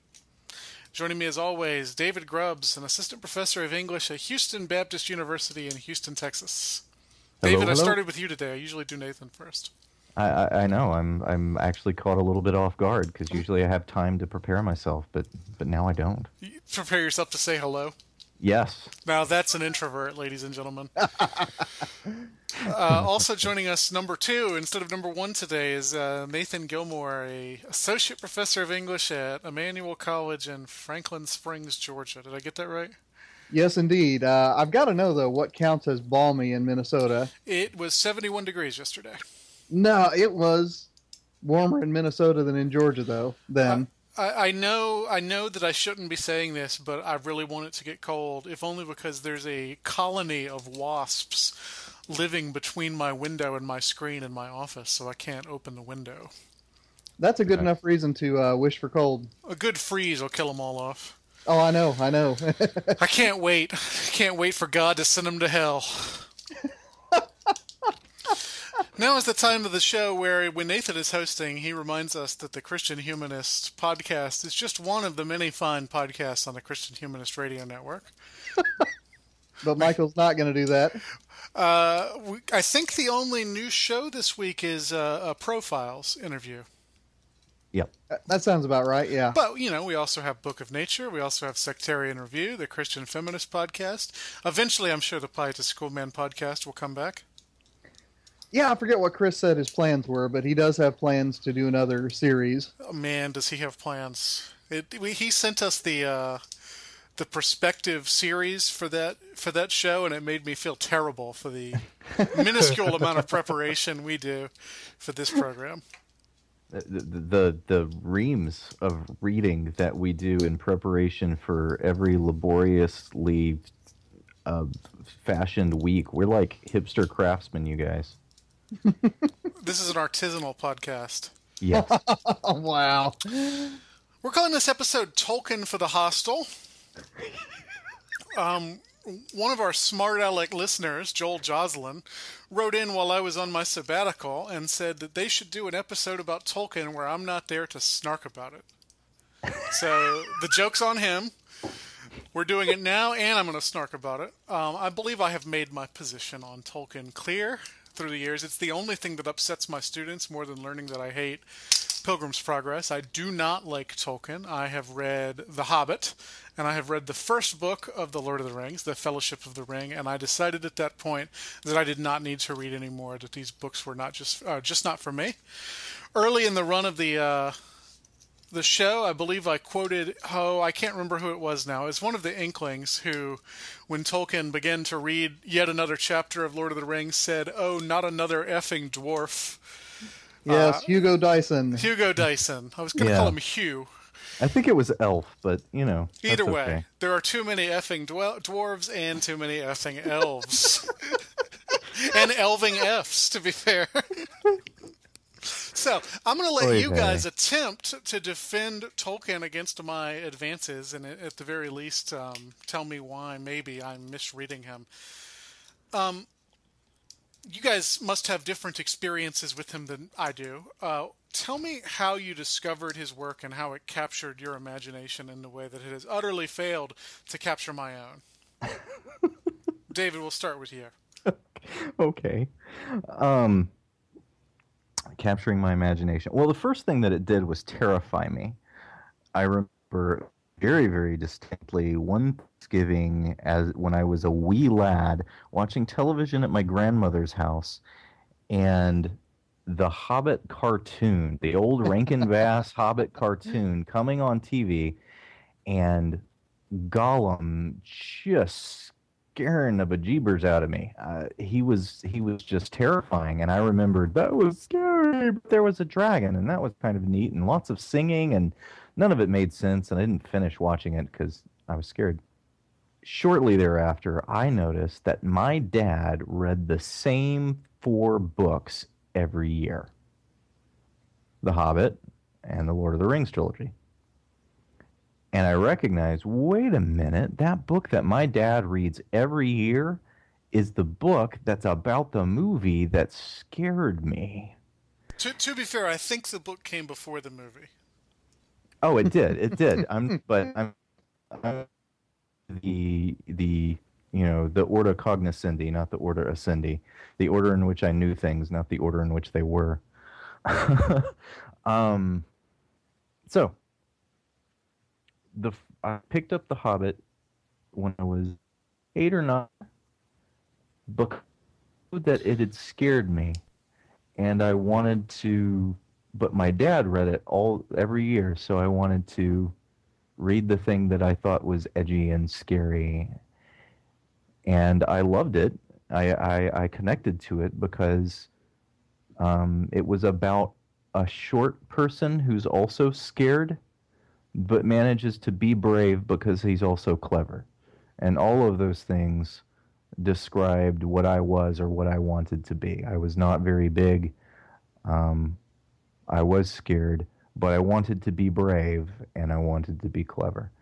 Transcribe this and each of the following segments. Joining me as always, David Grubbs, an assistant professor of English at Houston Baptist University in Houston, Texas. Hello. I started with you today. I usually do Nathan first. I know. I'm actually caught a little bit off guard because usually I have time to prepare myself, but now I don't. You prepare yourself to say hello? Yes. Now that's an introvert, ladies and gentlemen. Also joining us, number two instead of number one today, is Nathan Gilmore, an associate professor of English at Emmanuel College in Franklin Springs, Georgia. Did I get that right? Yes, indeed. I've got to know, though, what counts as balmy in Minnesota. It was 71 degrees yesterday. No, it was warmer in Minnesota than in Georgia, though, then. I know that I shouldn't be saying this, but I really want it to get cold, if only because there's a colony of wasps living between my window and my screen in my office, so I can't open the window. That's a good enough reason to wish for cold. A good freeze will kill them all off. Oh, I know. I can't wait. I can't wait for God to send them to hell. Now is the time of the show where, when Nathan is hosting, he reminds us that the Christian Humanist Podcast is just one of the many fine podcasts on the Christian Humanist Radio Network. But Michael's not going to do that. I think the only new show this week is a Profiles interview. Yep. That sounds about right, yeah. But, you know, we also have Book of Nature. We also have Sectarian Review, the Christian Feminist Podcast. Eventually, I'm sure the Pietist Schoolman Podcast will come back. Yeah, I forget what Chris said his plans were, but he does have plans to do another series. Oh, man, does he have plans. He sent us the perspective series for that show, and it made me feel terrible for the minuscule amount of preparation we do for this program. The reams of reading that we do in preparation for every laboriously fashioned week. We're like hipster craftsmen, you guys. This is an artisanal podcast. Yes. Wow. We're calling this episode Tolkien for the Hostel. One of our smart aleck listeners, Joel Joslin, wrote in while I was on my sabbatical and said that they should do an episode about Tolkien where I'm not there to snark about it. So the joke's on him. We're doing it now, and I'm going to snark about it. I believe I have made my position on Tolkien clear through the years. It's the only thing that upsets my students more than learning that I hate Pilgrim's Progress. I do not like Tolkien. I have read The Hobbit, and I have read the first book of The Lord of the Rings, The Fellowship of the Ring, and I decided at that point that I did not need to read anymore, that these books were not just not for me. Early in the run of the show, I believe I quoted, I can't remember who it was now. It's one of the Inklings who, when Tolkien began to read yet another chapter of Lord of the Rings, said, "Oh, not another effing dwarf." Yes, Hugo Dyson. Hugo Dyson. I was going to call him Hugh. I think it was Elf, but, you know. Either way, There are too many effing dwarves and too many effing elves. And elving Fs, to be fair. So, I'm going to let you guys attempt to defend Tolkien against my advances, and at the very least, tell me why maybe I'm misreading him. You guys must have different experiences with him than I do. Tell me how you discovered his work and how it captured your imagination in the way that it has utterly failed to capture my own. David, we'll start with you. Okay. Capturing my imagination. Well, the first thing that it did was terrify me. I remember very, very distinctly one Thanksgiving as when I was a wee lad watching television at my grandmother's house, and the Hobbit cartoon, the old Rankin Bass Hobbit cartoon coming on TV, and Gollum just scaring the bejeebers out of me. He was just terrifying, and I remembered that was scary, but there was a dragon, and that was kind of neat, and lots of singing, and none of it made sense, and I didn't finish watching it because I was scared. Shortly thereafter, I noticed that my dad read the same four books every year. The Hobbit and the Lord of the Rings trilogy. And I recognized, wait a minute, that book that my dad reads every year is the book that's about the movie that scared me. To be fair, I think the book came before the movie. Oh, it did. It did. But I'm the you know, the order cognoscendi, not the order ascendi, the order in which I knew things, not the order in which they were. I picked up The Hobbit when I was 8 or 9, because that it had scared me, and I wanted to. But my dad read it every year, so I wanted to read the thing that I thought was edgy and scary. And I loved it. I connected to it because it was about a short person who's also scared, but manages to be brave because he's also clever. And all of those things described what I was or what I wanted to be. I was not very big. I was scared, but I wanted to be brave, and I wanted to be clever.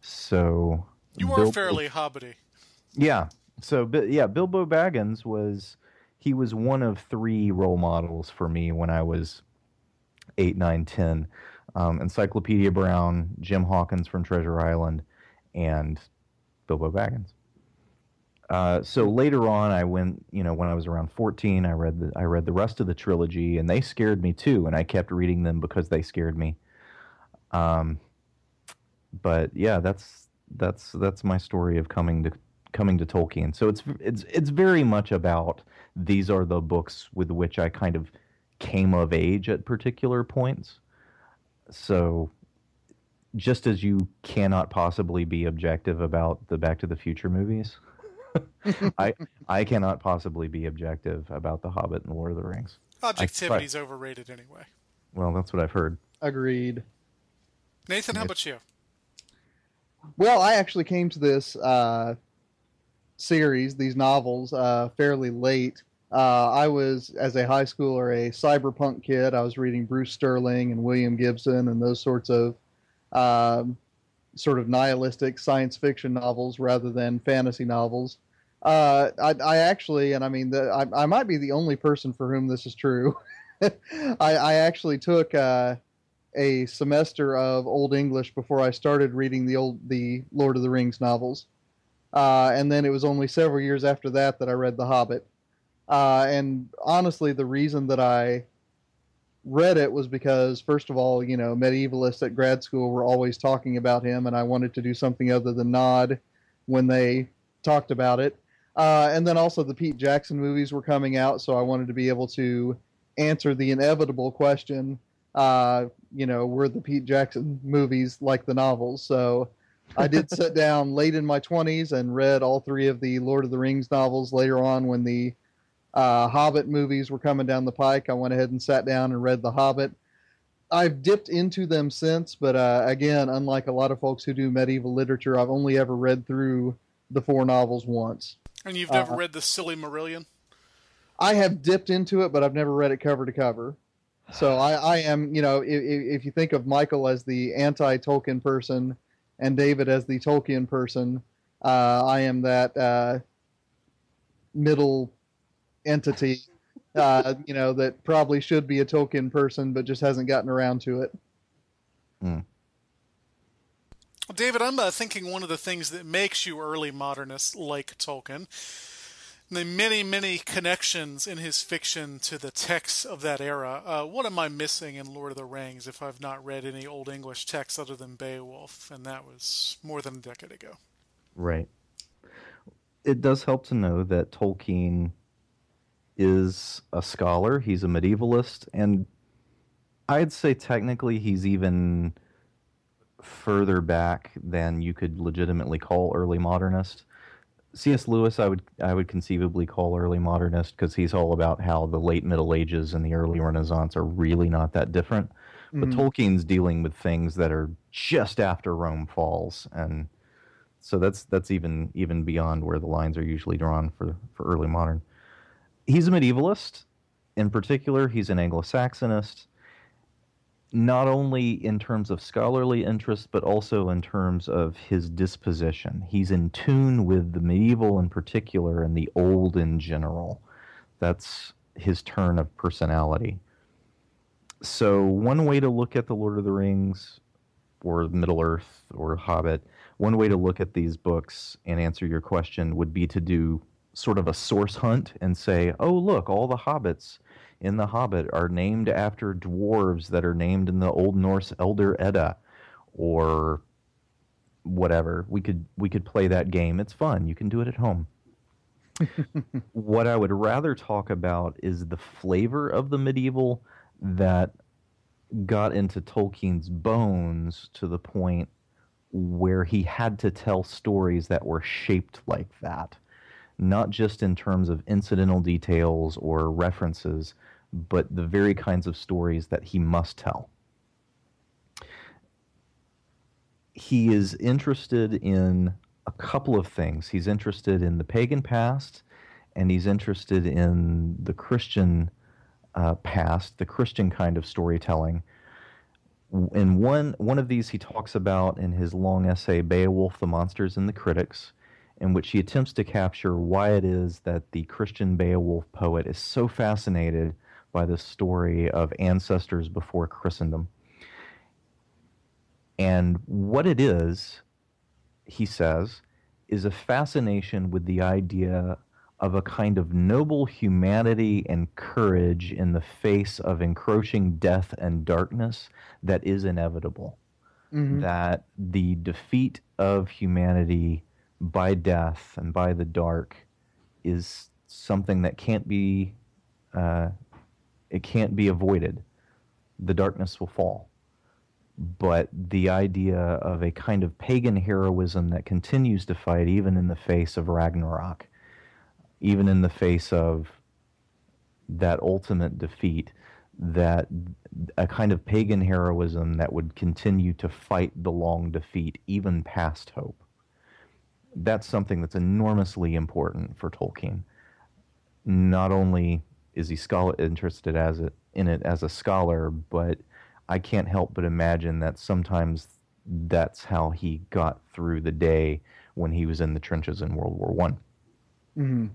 So you are fairly hobbity. Yeah. So, Bilbo Baggins was one of 3 role models for me when I was 8, 9, 10. Encyclopedia Brown, Jim Hawkins from Treasure Island, and Bilbo Baggins. So later on, I went, you know, when I was around 14, I read the rest of the trilogy, and they scared me too, and I kept reading them because they scared me. But yeah, that's my story of coming to Tolkien. So it's very much about these are the books with which I kind of came of age at particular points. So just as you cannot possibly be objective about the Back to the Future movies, I cannot possibly be objective about The Hobbit and The Lord of the Rings. Objectivity's overrated anyway. Well, that's what I've heard. Agreed. Nathan, how about you? Well, I actually came to this series, these novels, fairly late. I was, as a high schooler, a cyberpunk kid. I was reading Bruce Sterling and William Gibson and those sorts of sort of nihilistic science fiction novels rather than fantasy novels. I might be the only person for whom this is true. I actually took a semester of Old English before I started reading the Lord of the Rings novels. And then it was only several years after that I read The Hobbit. And honestly, the reason that I read it was because, first of all, you know, medievalists at grad school were always talking about him, and I wanted to do something other than nod when they talked about it. And then also the Pete Jackson movies were coming out, so I wanted to be able to answer the inevitable question, you know, were the Pete Jackson movies like the novels? So I did sit down late in my 20s and read all 3 of the Lord of the Rings novels. Later on, when the Hobbit movies were coming down the pike, I went ahead and sat down and read The Hobbit. I've dipped into them since, but again, unlike a lot of folks who do medieval literature, I've only ever read through the 4 novels once. And you've never read The Silmarillion? I have dipped into it, but I've never read it cover to cover. So I am, you know, if you think of Michael as the anti-Tolkien person and David as the Tolkien person, I am that middle entity, you know, that probably should be a Tolkien person but just hasn't gotten around to it. Mm. Well, David, I'm thinking one of the things that makes you early modernists like Tolkien the many, many connections in his fiction to the texts of that era. What am I missing in Lord of the Rings if I've not read any Old English texts other than Beowulf? And that was more than a decade ago. Right. It does help to know that Tolkien is a scholar. He's a medievalist. And I'd say technically he's even further back than you could legitimately call early modernist. C.S. Lewis, I would conceivably call early modernist because he's all about how the late Middle Ages and the early Renaissance are really not that different. Mm-hmm. But Tolkien's dealing with things that are just after Rome falls, and so that's even beyond where the lines are usually drawn for early modern. He's a medievalist. In particular, he's an Anglo-Saxonist, not only in terms of scholarly interest, but also in terms of his disposition. He's in tune with the medieval in particular and the old in general. That's his turn of personality. So one way to look at The Lord of the Rings or Middle Earth or Hobbit, one way to look at these books and answer your question would be to do sort of a source hunt and say, oh, look, all the hobbits in The Hobbit are named after dwarves that are named in the Old Norse Elder Edda or whatever. We could play that game. It's fun. You can do it at home. What I would rather talk about is the flavor of the medieval that got into Tolkien's bones to the point where he had to tell stories that were shaped like that. Not just in terms of incidental details or references, but the very kinds of stories that he must tell. He is interested in a couple of things. He's interested in the pagan past, and he's interested in the Christian past, the Christian kind of storytelling. In one of these he talks about in his long essay, Beowulf, the Monsters and the Critics, in which he attempts to capture why it is that the Christian Beowulf poet is so fascinated by the story of ancestors before Christendom. And what it is, he says, is a fascination with the idea of a kind of noble humanity and courage in the face of encroaching death and darkness that is inevitable. Mm-hmm. That the defeat of humanity by death and by the dark is something that can't be avoided. The darkness will fall. But the idea of a kind of pagan heroism that continues to fight even in the face of Ragnarok, even in the face of that ultimate defeat, that a kind of pagan heroism that would continue to fight the long defeat even past hope. That's something that's enormously important for Tolkien. Not only is he interested in it as a scholar, but I can't help but imagine that sometimes that's how he got through the day when he was in the trenches in World War I. Mm-hmm.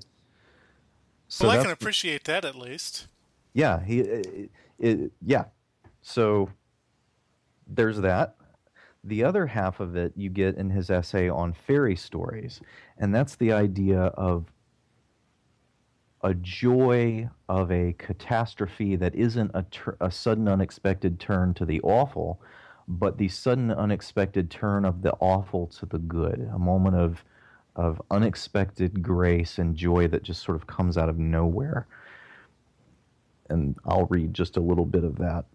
So well, I can appreciate that at least. Yeah. Yeah. So there's that. The other half of it you get in his essay on fairy stories, and that's the idea of a joy of a catastrophe that isn't a sudden unexpected turn to the awful, but the sudden unexpected turn of the awful to the good, a moment of unexpected grace and joy that just sort of comes out of nowhere. And I'll read just a little bit of that.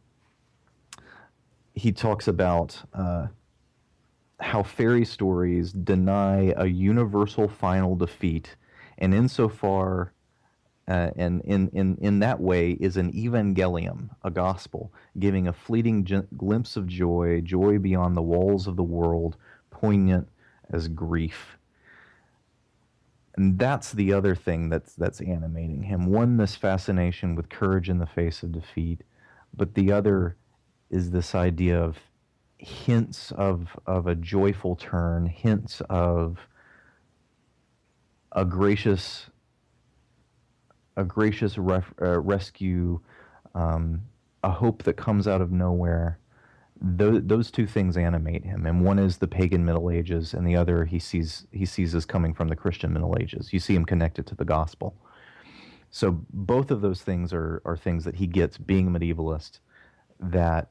He talks about how fairy stories deny a universal final defeat, and insofar, and in that way, is an evangelium, a gospel, giving a fleeting glimpse of joy, joy beyond the walls of the world, poignant as grief. And that's the other thing that's animating him. One, this fascination with courage in the face of defeat, but the other is this idea of hints of a joyful turn, hints of a gracious rescue, a hope that comes out of nowhere those two things animate him, and one is the pagan Middle Ages, and the other he sees as coming from the Christian Middle Ages. You see him connected to the gospel. So both of those things are things that he gets being a medievalist that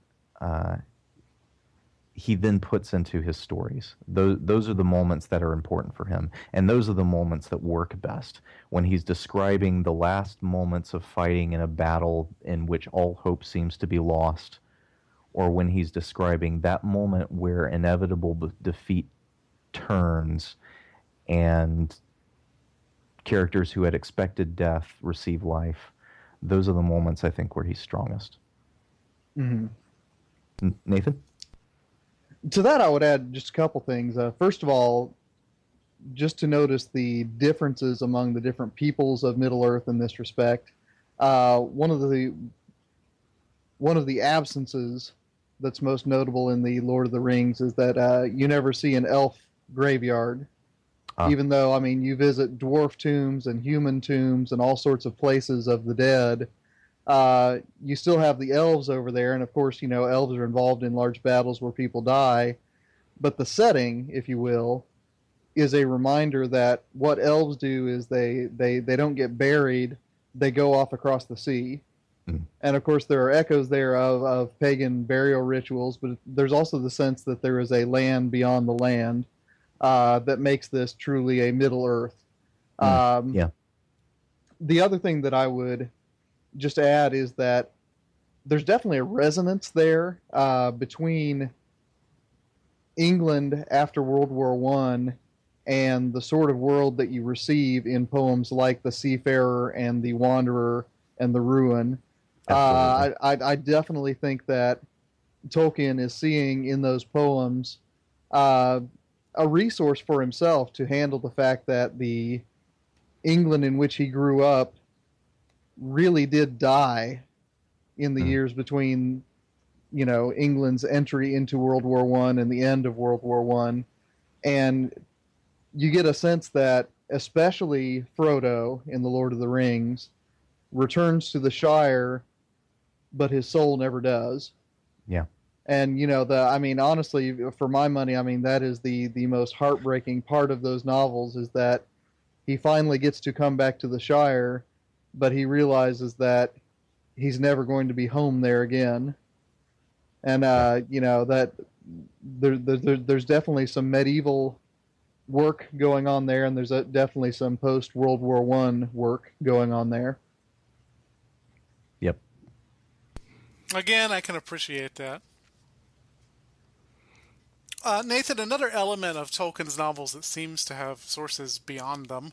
he then puts into his stories. Those are the moments that are important for him, and those are the moments that work best. When he's describing the last moments of fighting in a battle in which all hope seems to be lost, or when he's describing that moment where inevitable defeat turns and characters who had expected death receive life, those are the moments, I think, where he's strongest. Mm-hmm. Nathan? To that, I would add just a couple things. First of all, just to notice the differences among the different peoples of Middle-earth in this respect. One of the absences that's most notable in The Lord of the Rings is that you never see an elf graveyard, even though, I mean, you visit dwarf tombs and human tombs and all sorts of places of the dead. You still have the elves over there, and of course, you know, elves are involved in large battles where people die, but the setting, if you will, is a reminder that what elves do is they don't get buried, they go off across the sea. Mm. And of course, there are echoes there of pagan burial rituals, but there's also the sense that there is a land beyond the land that makes this truly a Middle Earth. Yeah. The other thing that I would just add is that there's definitely a resonance there between England after World War I and the sort of world that you receive in poems like The Seafarer and The Wanderer and The Ruin. I definitely think that Tolkien is seeing in those poems a resource for himself to handle the fact that the England in which he grew up really did die in the years between, you know, England's entry into World War I and the end of World War I. And you get a sense that especially Frodo in The Lord of the Rings returns to the Shire, but his soul never does. Yeah. And, you know, honestly, for my money, that is the most heartbreaking part of those novels, is that he finally gets to come back to the Shire, but he realizes that he's never going to be home there again. And, you know, that there's definitely some medieval work going on there, and there's definitely some post-World War I work going on there. Yep. Again, I can appreciate that. Nathan, another element of Tolkien's novels that seems to have sources beyond them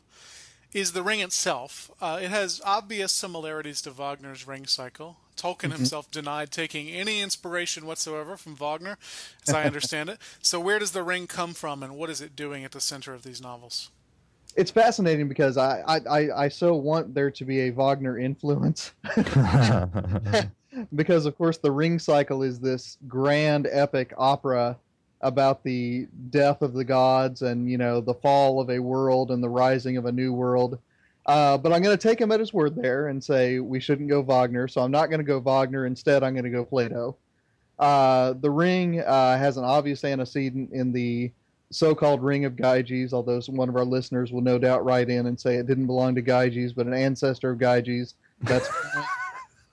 is the ring itself. It has obvious similarities to Wagner's Ring Cycle. Tolkien himself denied taking any inspiration whatsoever from Wagner, as I understand it. So where does the ring come from, and what is it doing at the center of these novels? It's fascinating because I so want there to be a Wagner influence. Because, of course, the Ring Cycle is this grand epic opera about the death of the gods and, you know, the fall of a world and the rising of a new world. But I'm going to take him at his word there and say we shouldn't go Wagner, so I'm not going to go Wagner. Instead, I'm going to go Plato. The Ring has an obvious antecedent in the so-called Ring of Gyges, although one of our listeners will no doubt write in and say it didn't belong to Gyges, but an ancestor of Gyges. That's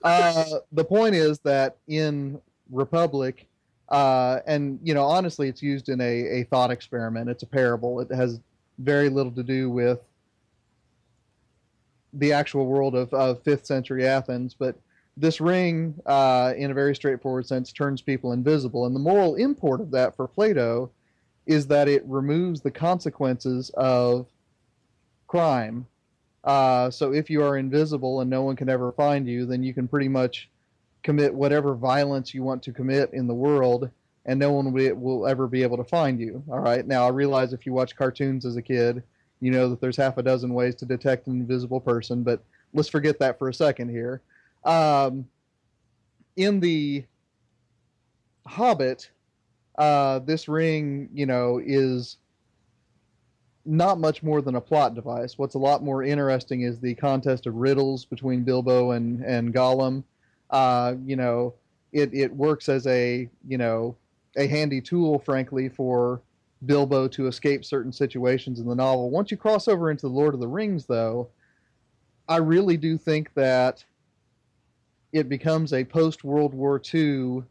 the point is that in Republic, and, you know, honestly, it's used in a thought experiment. It's a parable. It has very little to do with the actual world of 5th century Athens. But this ring, in a very straightforward sense, turns people invisible. And the moral import of that for Plato is that it removes the consequences of crime. So if you are invisible and no one can ever find you, then you can pretty much commit whatever violence you want to commit in the world, and no one will ever be able to find you. All right. Now, I realize if you watch cartoons as a kid, you know that there's half a dozen ways to detect an invisible person, but let's forget that for a second here. In The Hobbit, this ring, you know, is not much more than a plot device. What's a lot more interesting is the contest of riddles between Bilbo and Gollum. You know, it works as a handy tool, frankly, for Bilbo to escape certain situations in the novel. Once you cross over into The Lord of the Rings, though, I really do think that it becomes a post-World War II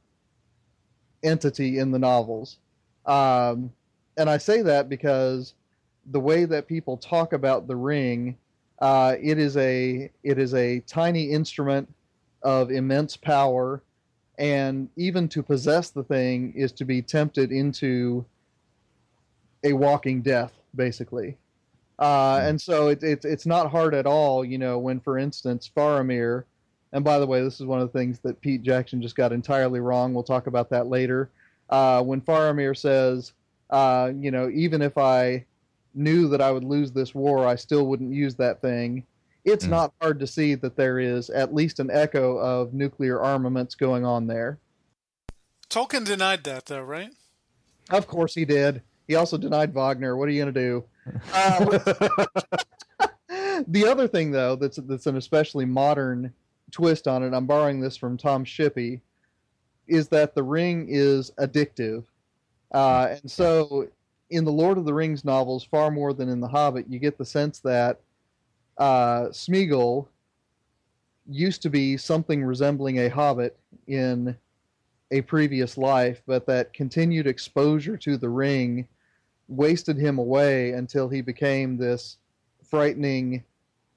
entity in the novels. And I say that because the way that people talk about the ring, it is a tiny instrument of immense power, and even to possess the thing is to be tempted into a walking death, basically. And so it's not hard at all, when, for instance, Faramir, and by the way, this is one of the things that Pete Jackson just got entirely wrong. We'll talk about that later. When Faramir says, even if I knew that I would lose this war, I still wouldn't use that thing. It's not hard to see that there is at least an echo of nuclear armaments going on there. Tolkien denied that, though, right? Of course he did. He also denied Wagner. What are you going to do? The other thing, though, that's an especially modern twist on it, I'm borrowing this from Tom Shippey, is that the ring is addictive. And so in the Lord of the Rings novels, far more than in The Hobbit, you get the sense that Smeagol used to be something resembling a hobbit in a previous life, but that continued exposure to the ring wasted him away until he became this frightening,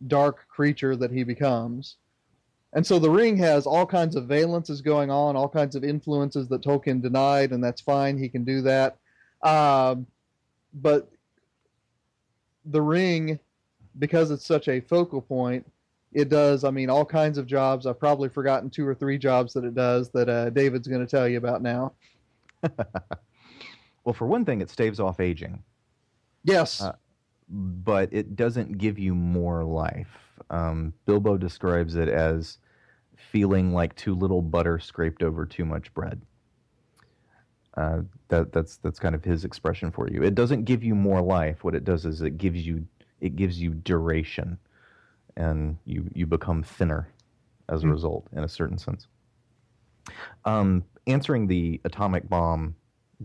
dark creature that he becomes. And so the ring has all kinds of valences going on, all kinds of influences that Tolkien denied, and that's fine, he can do that. But the ring, because it's such a focal point, it does, all kinds of jobs. I've probably forgotten 2 or 3 jobs that it does that David's going to tell you about now. Well, for one thing, it staves off aging. Yes. But it doesn't give you more life. Bilbo describes it as feeling like too little butter scraped over too much bread. That's kind of his expression for you. It doesn't give you more life. What it does is it gives you duration, and you become thinner as a result, in a certain sense. Answering the atomic bomb,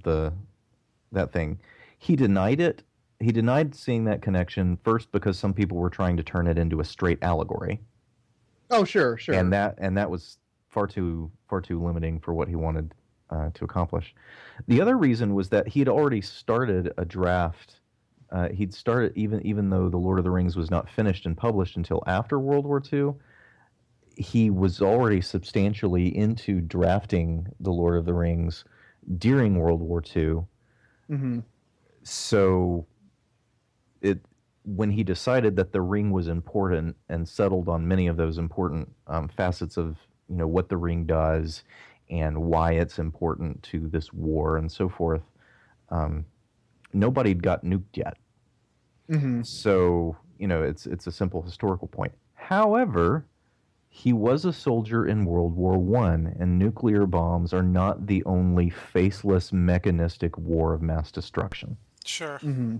that thing, he denied it. He denied seeing that connection first because some people were trying to turn it into a straight allegory. Oh, sure. And that was far too limiting for what he wanted to accomplish. The other reason was that he had already started a draft. He'd started, even though The Lord of the Rings was not finished and published until after World War II, he was already substantially into drafting The Lord of the Rings during World War II. Mm-hmm. So when he decided that the ring was important and settled on many of those important facets of what the ring does and why it's important to this war and so forth, nobody got nuked yet. Mm-hmm. So, it's a simple historical point. However, he was a soldier in World War I, and nuclear bombs are not the only faceless, mechanistic war of mass destruction. Sure. Mm-hmm.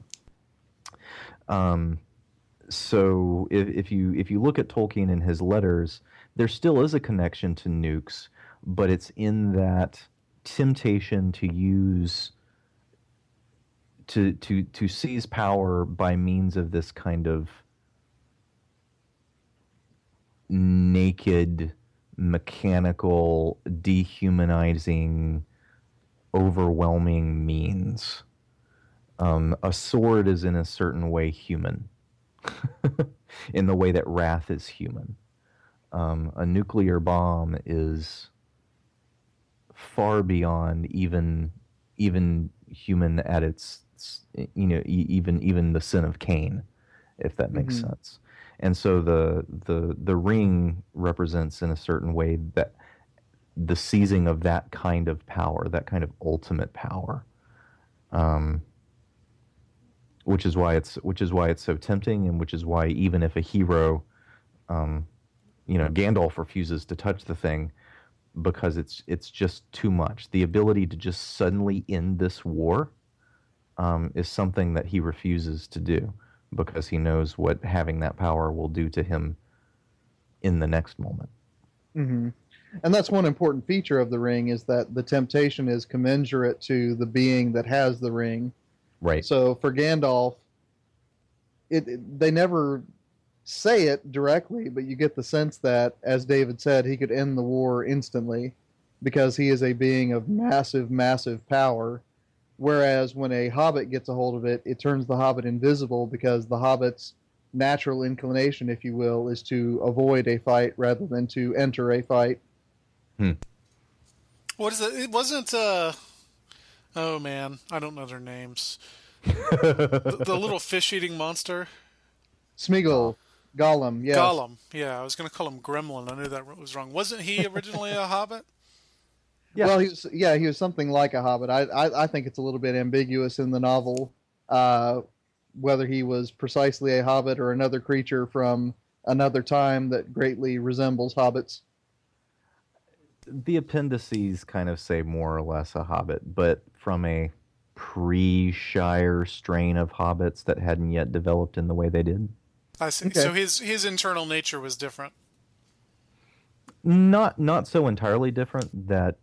So if you look at Tolkien and his letters, there still is a connection to nukes, but it's in that temptation to use... To seize power by means of this kind of naked, mechanical, dehumanizing, overwhelming means. A sword is in a certain way human, in the way that wrath is human. A nuclear bomb is far beyond even human at its... even the sin of Cain, if that makes mm-hmm. sense. And so the ring represents in a certain way that the seizing of that kind of power, that kind of ultimate power, which is why it's so tempting, and which is why even if a hero, Gandalf refuses to touch the thing because it's just too much. The ability to just suddenly end this war is something that he refuses to do because he knows what having that power will do to him in the next moment. Mm-hmm. And that's one important feature of the ring, is that the temptation is commensurate to the being that has the ring. Right. So for Gandalf, they never say it directly, but you get the sense that, as David said, he could end the war instantly because he is a being of massive, massive power. Whereas when a hobbit gets a hold of it, it turns the hobbit invisible, because the hobbit's natural inclination, if you will, is to avoid a fight rather than to enter a fight. Hmm. What is it? It wasn't, oh man, I don't know their names. the little fish-eating monster? Smeagol. Gollum, yes. Gollum, yeah. I was going to call him Gremlin. I knew that was wrong. Wasn't he originally a hobbit? Yeah. Well, he was something like a hobbit. I think it's a little bit ambiguous in the novel whether he was precisely a hobbit or another creature from another time that greatly resembles hobbits. The appendices kind of say more or less a hobbit, but from a pre-Shire strain of hobbits that hadn't yet developed in the way they did. I see. Okay. So his internal nature was different. Not so entirely different that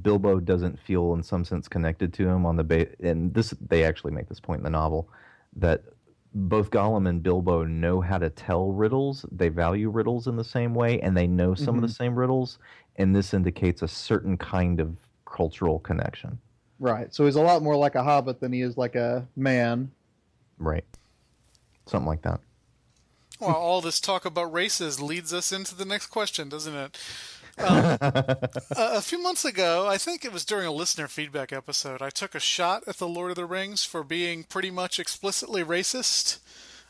Bilbo doesn't feel in some sense connected to him on the and this, they actually make this point in the novel, that both Gollum and Bilbo know how to tell riddles. They value riddles in the same way, and they know some of the same riddles, and this indicates a certain kind of cultural connection. Right, so he's a lot more like a hobbit than he is like a man. Right. Something like that. Well, all this talk about races leads us into the next question, doesn't it? A few months ago, I think it was during a listener feedback episode, I took a shot at The Lord of the Rings for being pretty much explicitly racist.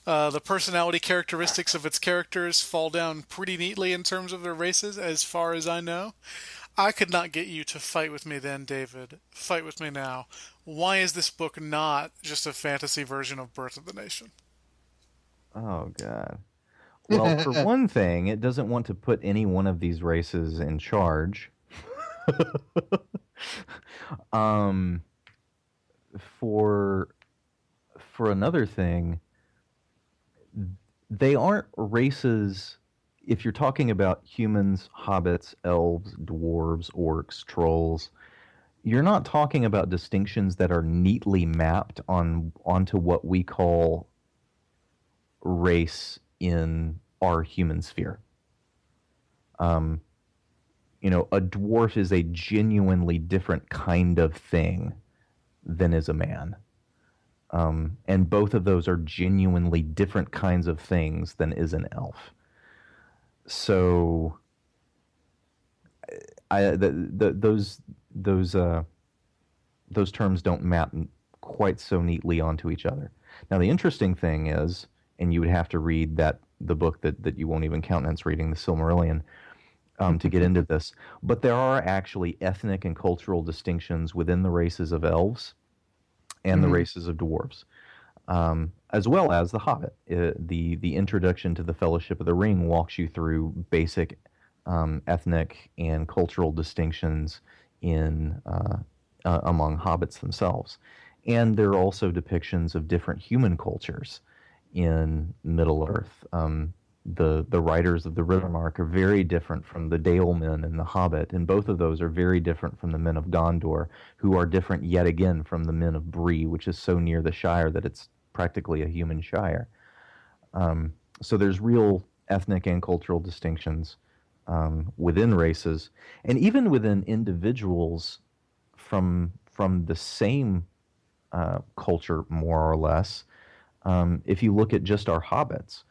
The personality characteristics of its characters fall down pretty neatly in terms of their races, as far as I know. I could not get you to fight with me then, David. Fight with me now. Why is this book not just a fantasy version of Birth of the Nation? Oh, God. Well, for one thing, it doesn't want to put any one of these races in charge. For another thing, they aren't races. If you're talking about humans, hobbits, elves, dwarves, orcs, trolls, you're not talking about distinctions that are neatly mapped onto what we call race in our human sphere. A dwarf is a genuinely different kind of thing than is a man. And both of those are genuinely different kinds of things than is an elf. So, those terms don't map quite so neatly onto each other. Now, the interesting thing is, and you would have to read the book that you won't even countenance reading, The Silmarillion, to get into this. But there are actually ethnic and cultural distinctions within the races of elves and the races of dwarves. As well as The Hobbit. The introduction to The Fellowship of the Ring walks you through basic ethnic and cultural distinctions among hobbits themselves. And there are also depictions of different human cultures in Middle-earth. The riders of the Riddermark are very different from the Dale men in The Hobbit, and both of those are very different from the men of Gondor, who are different yet again from the men of Bree, which is so near the Shire that it's practically a human Shire. So there's real ethnic and cultural distinctions within races, and even within individuals from the same culture, more or less. If you look at just our hobbits,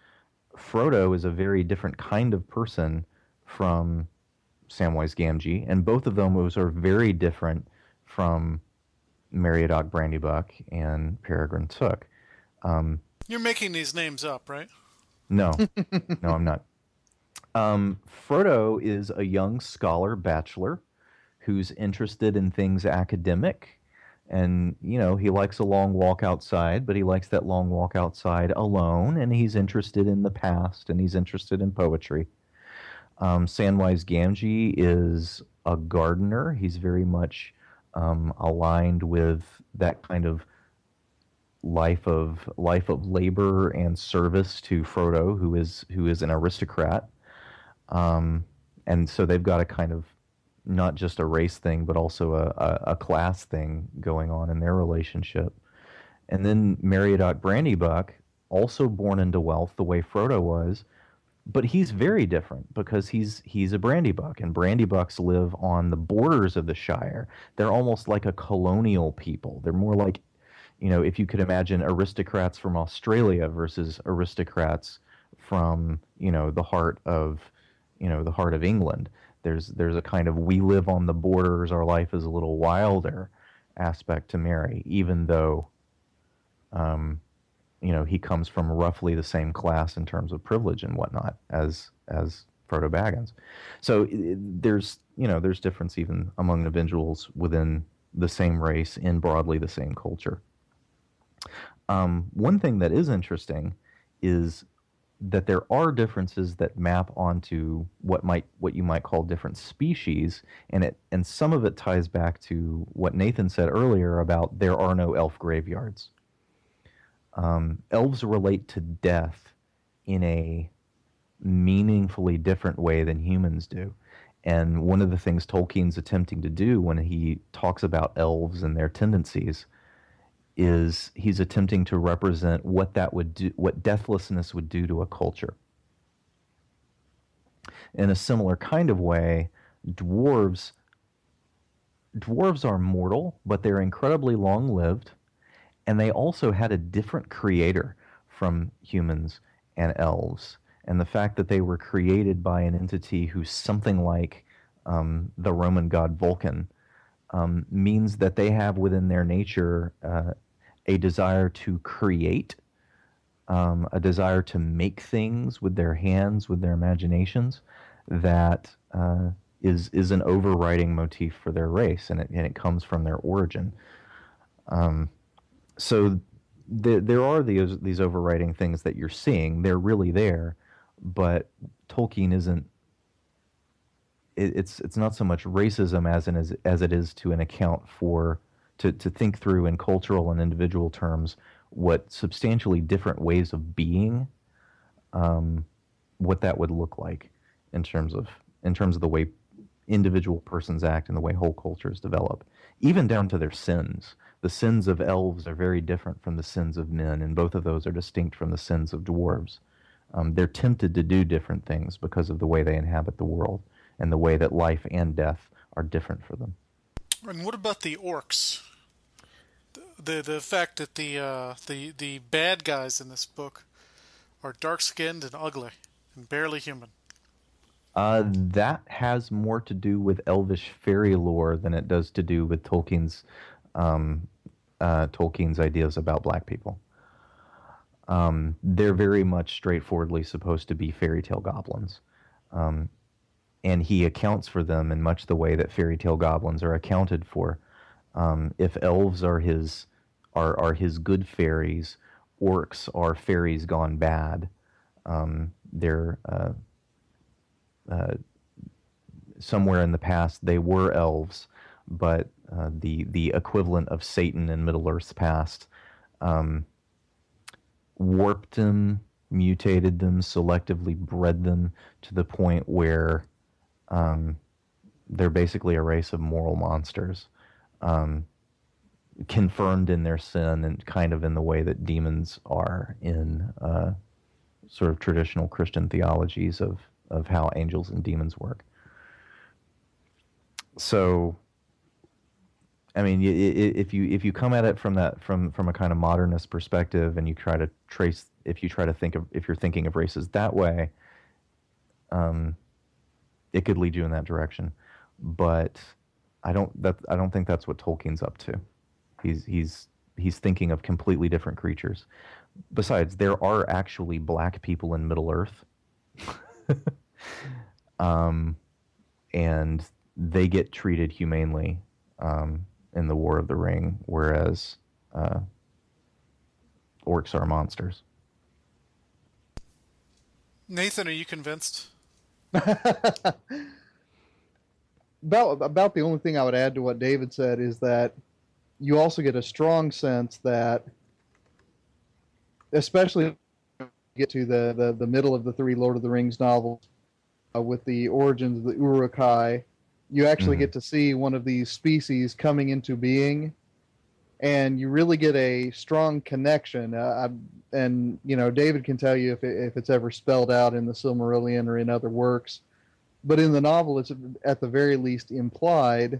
Frodo is a very different kind of person from Samwise Gamgee, and both of those are very different from Meriadoc Brandybuck and Peregrine Took. You're making these names up, right? No, I'm not. Frodo is a young scholar bachelor who's interested in things academic. And, he likes a long walk outside, but he likes that long walk outside alone, and he's interested in the past, and he's interested in poetry. Samwise Gamgee is a gardener. He's very much aligned with that kind of life of labor and service to Frodo, who is an aristocrat. And so they've got a kind of not just a race thing, but also a class thing going on in their relationship. And then Meriadoc Brandybuck, also born into wealth the way Frodo was, but he's very different because he's a Brandybuck, and Brandybucks live on the borders of the Shire. They're almost like a colonial people. They're more like, you know, if you could imagine aristocrats from Australia versus aristocrats from, you know, the heart of England. There's a kind of we live on the borders, our life is a little wilder aspect to Merry, even though he comes from roughly the same class in terms of privilege and whatnot as Frodo Baggins. So there's difference even among individuals within the same race in broadly the same culture. One thing that is interesting is that there are differences that map onto what you might call different species, and some of it ties back to what Nathan said earlier about there are no elf graveyards. Elves relate to death in a meaningfully different way than humans do. And one of the things Tolkien's attempting to do when he talks about elves and their tendencies is he's attempting to represent what that would do, what deathlessness would do to a culture. In a similar kind of way, dwarves are mortal, but they're incredibly long-lived. And they also had a different creator from humans and elves. And the fact that they were created by an entity who's something like the Roman god Vulcan means that they have within their nature a desire to create, a desire to make things with their hands, with their imaginations, that is an overriding motif for their race, and it comes from their origin. So there are these overriding things that you're seeing. They're really there, but Tolkien isn't. It's not so much racism as it is to an account for to think through in cultural and individual terms what substantially different ways of being, what that would look like in terms of the way individual persons act and the way whole cultures develop, even down to their sins. The sins of elves are very different from the sins of men, and both of those are distinct from the sins of dwarves. They're tempted to do different things because of the way they inhabit the world and the way that life and death are different for them. And what about the orcs? The fact that the bad guys in this book are dark-skinned and ugly and barely human. That has more to do with elvish fairy lore than it does to do with Tolkien's ideas about black people. They're very much straightforwardly supposed to be fairy tale goblins. And he accounts for them in much the way that fairy tale goblins are accounted for. If elves are his good fairies, orcs are fairies gone bad. They're somewhere in the past they were elves, but the equivalent of Satan in Middle Earth's past warped them, mutated them, selectively bred them to the point where they're basically a race of moral monsters, confirmed in their sin and kind of in the way that demons are in sort of traditional Christian theologies of how angels and demons work. So, I mean, if you come at it from a kind of modernist perspective, and you try to trace, if you're thinking of races that way, it could lead you in that direction. But I don't think that's what Tolkien's up to. He's thinking of completely different creatures. Besides, there are actually black people in Middle Earth, and they get treated humanely in the War of the Ring, whereas orcs are monsters. Nathan, are you convinced? About the only thing I would add to what David said is that you also get a strong sense that, especially when you get to the middle of the three Lord of the Rings novels, with the origins of the Uruk-hai, you actually get to see one of these species coming into being, and you really get a strong connection. And, you know, David can tell you if it's ever spelled out in the Silmarillion or in other works, but in the novel, it's at the very least implied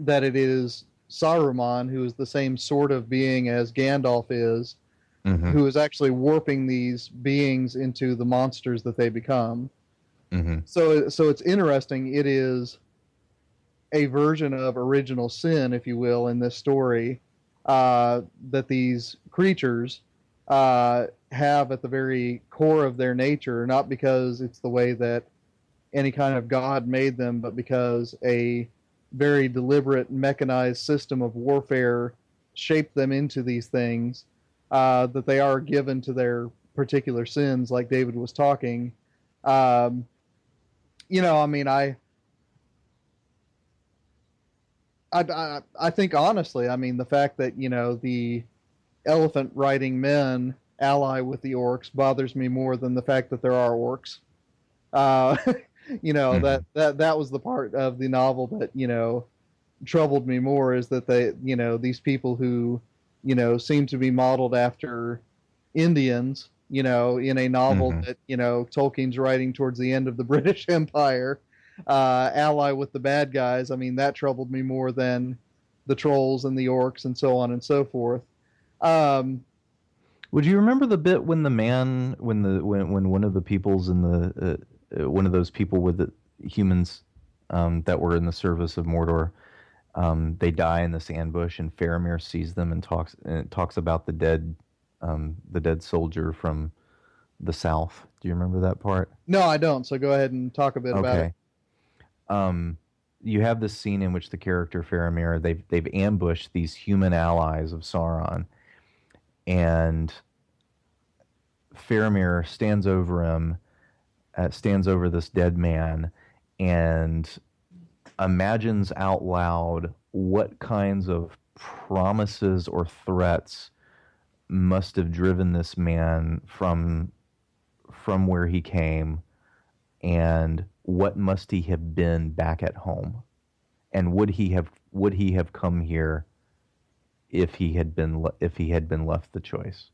that it is Saruman, who is the same sort of being as Gandalf is, who is actually warping these beings into the monsters that they become. So it's interesting. It is a version of original sin, if you will, in this story, that these creatures have at the very core of their nature, not because it's the way that any kind of God made them, but because a very deliberate mechanized system of warfare shaped them into these things, that they are given to their particular sins, like David was talking. You know, I mean, I think honestly, I mean, the fact that, you know, the elephant riding men ally with the orcs bothers me more than the fact that there are orcs. You know, that was the part of the novel that, you know, troubled me more, is that they, you know, these people who, you know, seem to be modeled after Indians, you know, in a novel that, you know, Tolkien's writing towards the end of the British Empire, ally with the bad guys. I mean, that troubled me more than the trolls and the orcs and so on and so forth. Would you remember the bit when the man, when one of the peoples in the, one of those people with the humans that were in the service of Mordor, they die in this ambush, and Faramir sees them and talks about the dead soldier from the south. Do you remember that part? No, I don't. So go ahead and talk a bit about it. You have this scene in which the character Faramir, they've ambushed these human allies of Sauron, and Faramir stands over him, stands over this dead man, and imagines out loud what kinds of promises or threats must have driven this man from where he came, and what must he have been back at home, and would he have come here if he had been left the choice.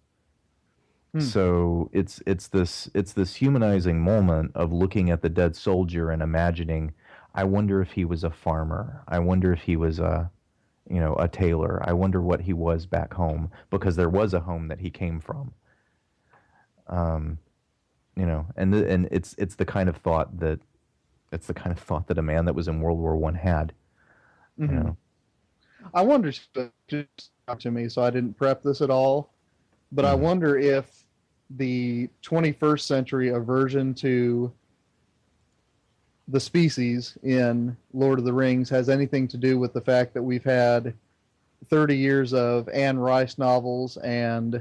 So it's this humanizing moment of looking at the dead soldier and imagining, I wonder if he was a farmer, I wonder if he was a tailor, I wonder what he was back home, because there was a home that he came from. And it's the kind of thought that a man that was in World War I had. You know? I wonder, just talk to me, so I didn't prep this at all, but I wonder if the 21st century aversion to the species in Lord of the Rings has anything to do with the fact that we've had 30 years of Anne Rice novels and,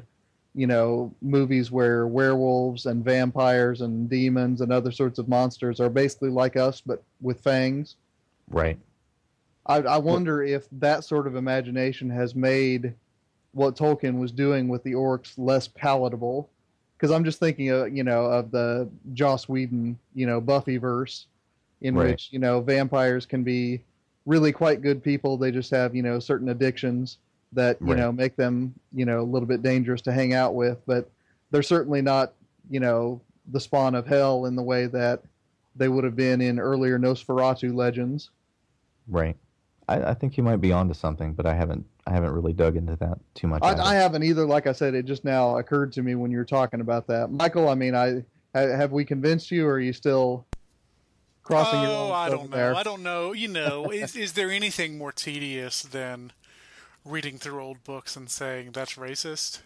you know, movies where werewolves and vampires and demons and other sorts of monsters are basically like us, but with fangs. Right. I wonder if that sort of imagination has made what Tolkien was doing with the orcs less palatable. Because I'm just thinking, of the Joss Whedon, Buffy verse, in which, vampires can be really quite good people. They just have, certain addictions that, you know, make them, a little bit dangerous to hang out with. But they're certainly not, the spawn of hell in the way that they would have been in earlier Nosferatu legends. Right. I think you might be onto something, but I haven't really dug into that too much. I haven't either. Like I said, it just now occurred to me when you were talking about that. Michael, I mean, have we convinced you, or are you still... I don't know. Is there anything more tedious than reading through old books and saying that's racist?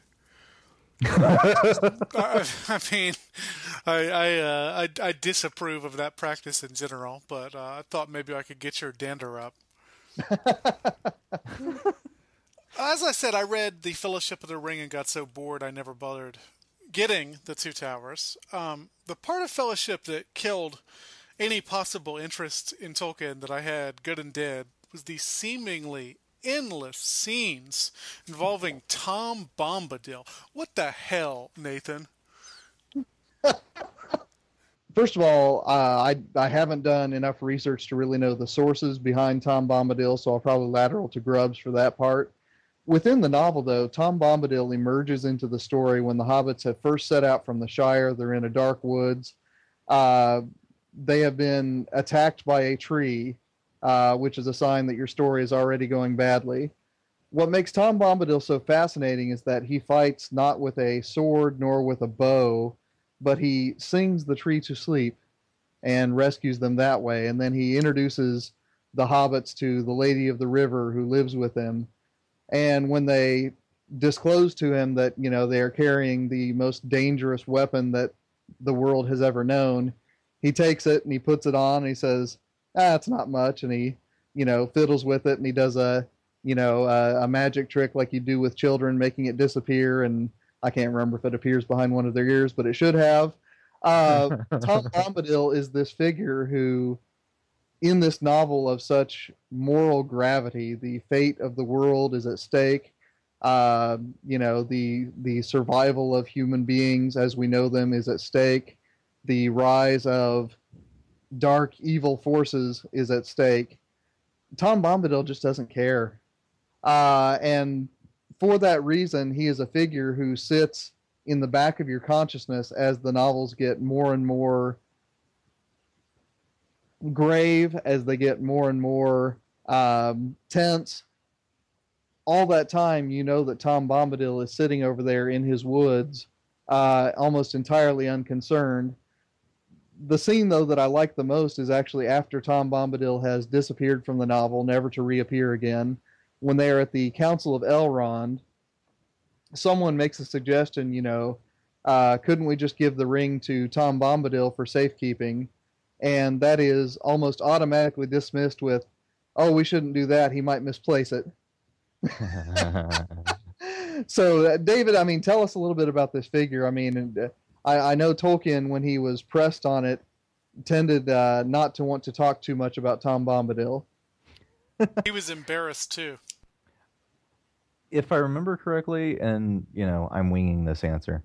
I disapprove of that practice in general, but I thought maybe I could get your dander up. As I said, I read The Fellowship of the Ring and got so bored I never bothered getting The Two Towers. The part of Fellowship that killed any possible interest in Tolkien that I had, good and dead, was the seemingly endless scenes involving Tom Bombadil. What the hell, Nathan? First of all, I haven't done enough research to really know the sources behind Tom Bombadil, so I'll probably lateral to Grubbs for that part. Within the novel, though, Tom Bombadil emerges into the story when the hobbits have first set out from the Shire. They're in a dark woods. They have been attacked by a tree, which is a sign that your story is already going badly. What makes Tom Bombadil so fascinating is that he fights not with a sword nor with a bow, but he sings the tree to sleep and rescues them that way. And then he introduces the hobbits to the Lady of the River who lives with him. And when they disclose to him that, you know, they are carrying the most dangerous weapon that the world has ever known, he takes it and he puts it on and he says, it's not much. And he, you know, fiddles with it and he does a magic trick like you do with children, making it disappear. And I can't remember if it appears behind one of their ears, but it should have. Tom Bombadil is this figure who, in this novel of such moral gravity, the fate of the world is at stake. The survival of human beings as we know them is at stake. The rise of dark, evil forces is at stake. Tom Bombadil just doesn't care. And for that reason, he is a figure who sits in the back of your consciousness as the novels get more and more grave, as they get more and more tense. All that time, you know that Tom Bombadil is sitting over there in his woods, almost entirely unconcerned. The scene, though, that I like the most is actually after Tom Bombadil has disappeared from the novel, never to reappear again. When they are at the Council of Elrond, someone makes a suggestion, couldn't we just give the ring to Tom Bombadil for safekeeping? And that is almost automatically dismissed with, oh, we shouldn't do that. He might misplace it. So, David, tell us a little bit about this figure. I know Tolkien, when he was pressed on it, tended not to want to talk too much about Tom Bombadil. He was embarrassed too. If I remember correctly, and I'm winging this answer,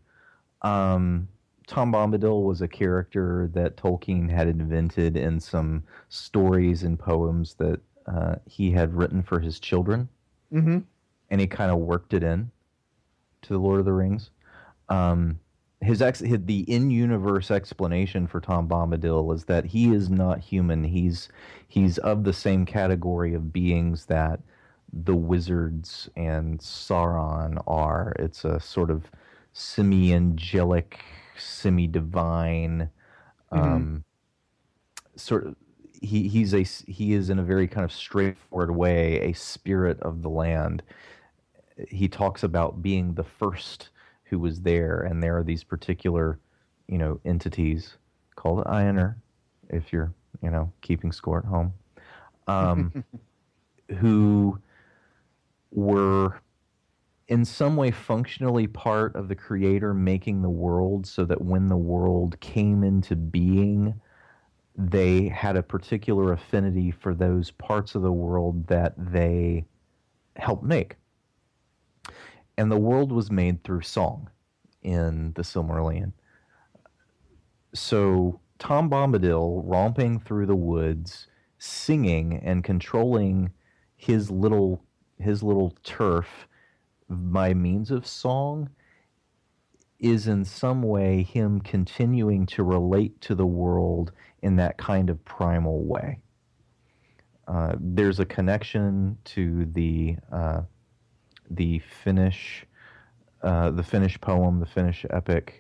Tom Bombadil was a character that Tolkien had invented in some stories and poems that he had written for his children, mm-hmm. and he kind of worked it in to The Lord of the Rings. The in-universe explanation for Tom Bombadil is that he is not human. He's of the same category of beings that the wizards and Sauron are. It's a sort of semi-angelic, semi-divine sort of. He is in a very kind of straightforward way a spirit of the land. He talks about being the first who was there, and there are these particular, entities called Aenar, if you're, keeping score at home, who were in some way functionally part of the Creator making the world, so that when the world came into being, they had a particular affinity for those parts of the world that they helped make. And the world was made through song in The Silmarillion. So Tom Bombadil, romping through the woods, singing and controlling his little turf by means of song, is in some way him continuing to relate to the world in that kind of primal way. There's a connection to the Finnish epic,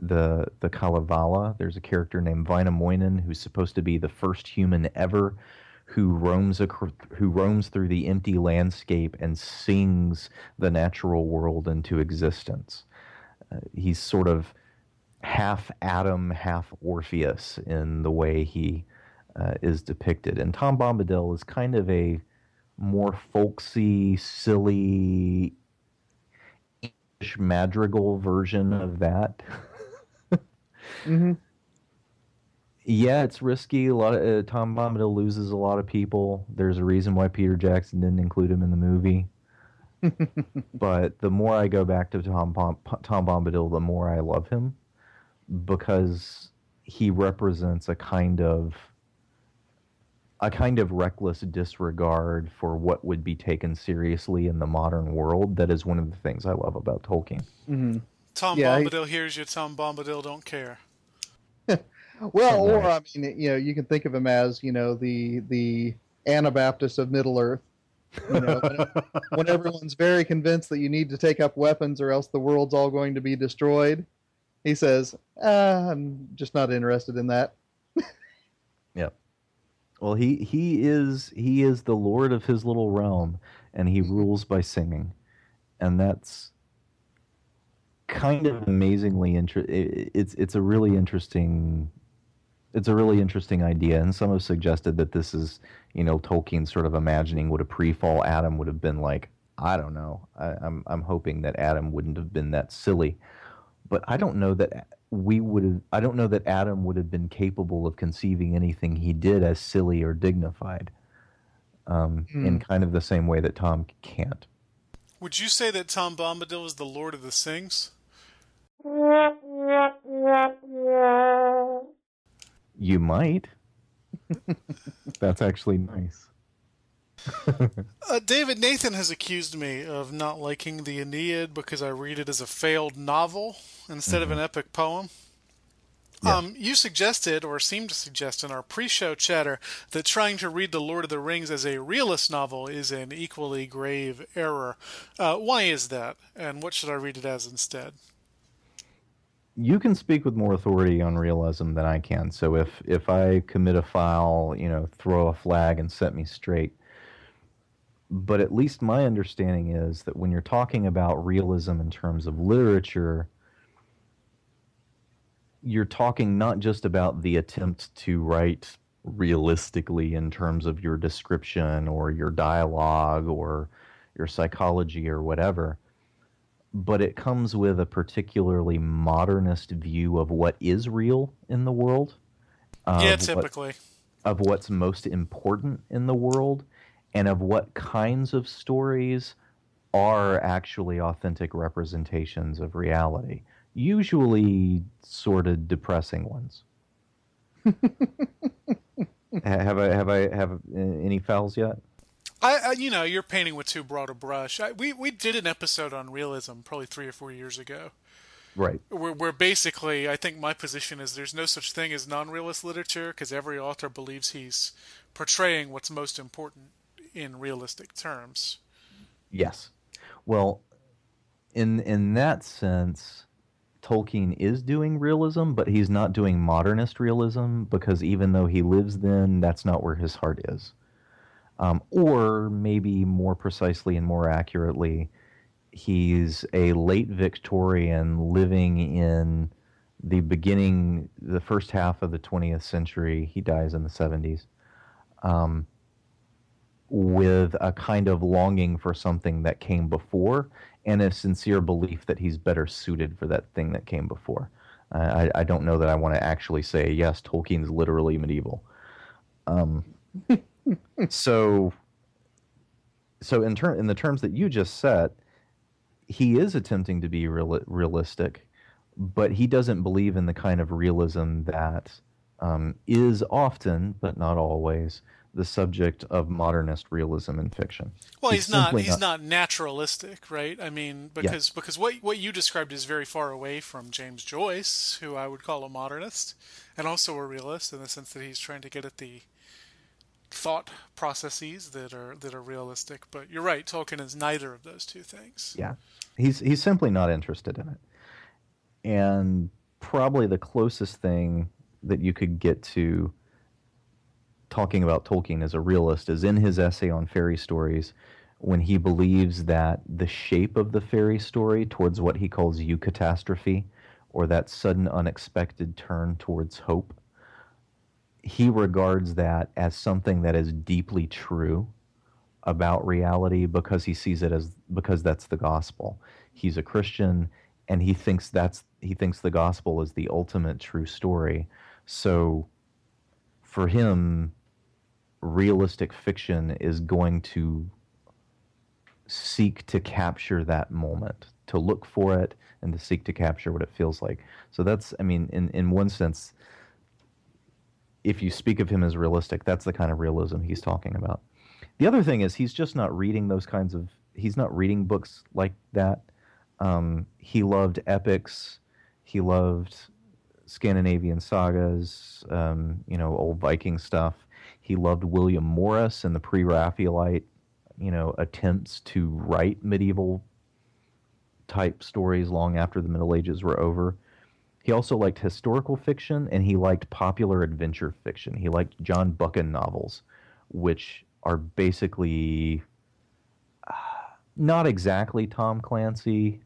the Kalevala. There's a character named Wainamoinen who's supposed to be the first human ever, who roams through the empty landscape and sings the natural world into existence. He's sort of half Adam, half Orpheus in the way he is depicted. And Tom Bombadil is kind of a more folksy, silly, English madrigal version of that. Mm-hmm. Yeah, it's risky. A lot of Tom Bombadil loses a lot of people. There's a reason why Peter Jackson didn't include him in the movie. But the more I go back to Tom Bombadil, the more I love him, because he represents a kind of reckless disregard for what would be taken seriously in the modern world. That is one of the things I love about Tolkien. Mm-hmm. Tom Bombadil hears you. Tom Bombadil don't care. Well, or I mean, you can think of him as the Anabaptist of Middle Earth. When everyone's very convinced that you need to take up weapons or else the world's all going to be destroyed, he says, "I'm just not interested in that." Yeah. Well, he is the lord of his little realm, and he rules by singing, and that's kind of amazingly interesting. It's a really interesting idea, and some have suggested that this is Tolkien sort of imagining what a pre-fall Adam would have been like. I don't know. I'm hoping that Adam wouldn't have been that silly, but I don't know that. I don't know that Adam would have been capable of conceiving anything he did as silly or dignified, in kind of the same way that Tom can't. Would you say that Tom Bombadil is the Lord of the Sings? You might. That's actually nice. Nathan has accused me of not liking the Aeneid because I read it as a failed novel instead of an epic poem. Yeah. You suggested, or seemed to suggest in our pre-show chatter, that trying to read The Lord of the Rings as a realist novel is an equally grave error. Why is that, and what should I read it as instead? You can speak with more authority on realism than I can, so if I commit a foul, throw a flag and set me straight. But at least my understanding is that when you're talking about realism in terms of literature, you're talking not just about the attempt to write realistically in terms of your description or your dialogue or your psychology or whatever, but it comes with a particularly modernist view of what is real in the world. Typically. Of what's most important in the world, and of what kinds of stories are actually authentic representations of reality, usually sort of depressing ones. Have I any fouls yet? I you're painting with too broad a brush. We did an episode on realism probably 3 or 4 years ago. Right. Where basically, I think my position is there's no such thing as non-realist literature because every author believes he's portraying what's most important in realistic terms. Yes. Well, in that sense, Tolkien is doing realism, but he's not doing modernist realism because even though he lives then, that's not where his heart is. Or maybe more precisely and more accurately, he's a late Victorian living in the first half of the 20th century. He dies in the 70s, with a kind of longing for something that came before and a sincere belief that he's better suited for that thing that came before. I don't know that I want to actually say, yes, Tolkien's literally medieval. So in the terms that you just set, he is attempting to be realistic, but he doesn't believe in the kind of realism that is often, but not always, the subject of modernist realism in fiction. Well, he's not naturalistic, right? I mean, because what you described is very far away from James Joyce, who I would call a modernist, and also a realist in the sense that he's trying to get at the thought processes that are realistic. But you're right, Tolkien is neither of those two things. Yeah, he's simply not interested in it. And probably the closest thing that you could get to talking about Tolkien as a realist is in his essay on fairy stories, when he believes that the shape of the fairy story towards what he calls eucatastrophe, or that sudden unexpected turn towards hope, he regards that as something that is deeply true about reality because he sees it because that's the gospel. He's a Christian, and he thinks the gospel is the ultimate true story. So for him, realistic fiction is going to seek to capture that moment, to look for it, and to seek to capture what it feels like. So that's, in one sense, if you speak of him as realistic, that's the kind of realism he's talking about. The other thing is he's just not reading those kinds of – he's not reading books like that. He loved epics. He loved Scandinavian sagas, old Viking stuff. He loved William Morris and the pre-Raphaelite, attempts to write medieval-type stories long after the Middle Ages were over. He also liked historical fiction, and he liked popular adventure fiction. He liked John Buchan novels, which are basically not exactly Tom Clancy,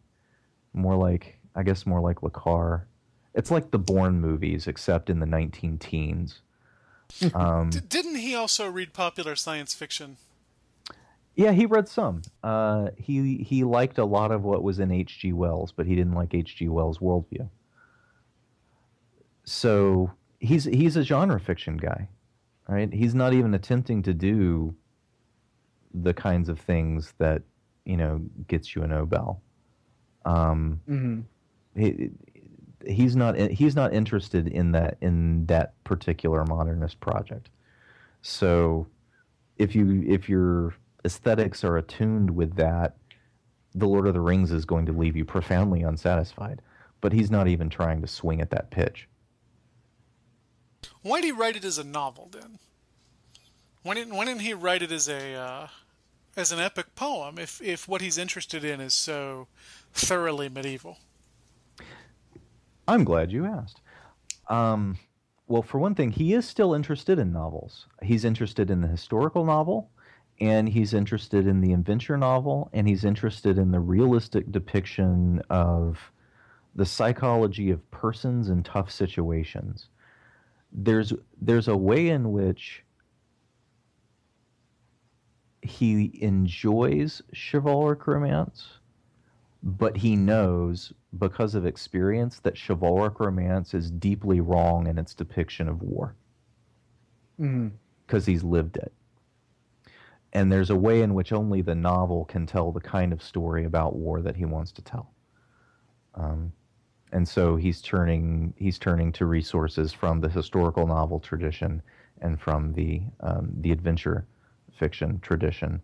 more like Le Carre. It's like the Bourne movies, except in the 19-teens. Didn't he also read popular science fiction? Yeah, he read some. He liked a lot of what was in H.G. Wells, but he didn't like H.G. Wells' worldview. So he's a genre fiction guy, right? He's not even attempting to do the kinds of things that, gets you a Nobel. He's not interested in that particular modernist project. So if your aesthetics are attuned with that, The Lord of the Rings is going to leave you profoundly unsatisfied. But he's not even trying to swing at that pitch. Why did he write it as a novel then? Why didn't he write it as an epic poem? If what he's interested in is so thoroughly medieval. I'm glad you asked. Well, for one thing, he is still interested in novels. He's interested in the historical novel, and he's interested in the adventure novel, and he's interested in the realistic depiction of the psychology of persons in tough situations. There's a way in which he enjoys chivalric romance, but he knows because of experience that chivalric romance is deeply wrong in its depiction of war, because he's lived it. And there's a way in which only the novel can tell the kind of story about war that he wants to tell. And so he's turning to resources from the historical novel tradition and from the adventure fiction tradition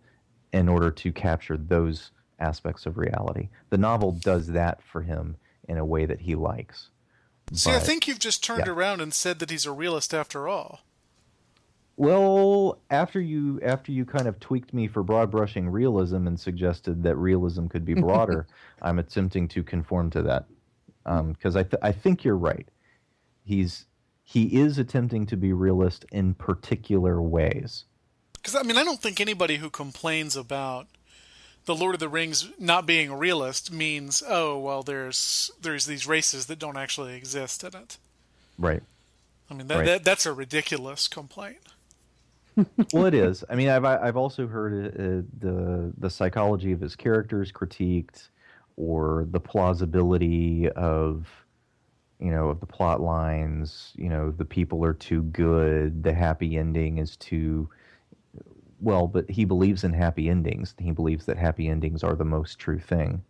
in order to capture those aspects of reality. The novel does that for him in a way that he likes. I think you've just turned around and said that he's a realist after all. Well, after you kind of tweaked me for broad brushing realism and suggested that realism could be broader, I'm attempting to conform to that. Because I think you're right. He is attempting to be realist in particular ways. Because I don't think anybody who complains about The Lord of the Rings not being a realist means there's these races that don't actually exist in it. Right. That's a ridiculous complaint. Well, it is. I've also heard the psychology of his characters critiqued, or the plausibility of the plot lines, the people are too good, the happy ending is too... Well, but he believes in happy endings. He believes that happy endings are the most true thing.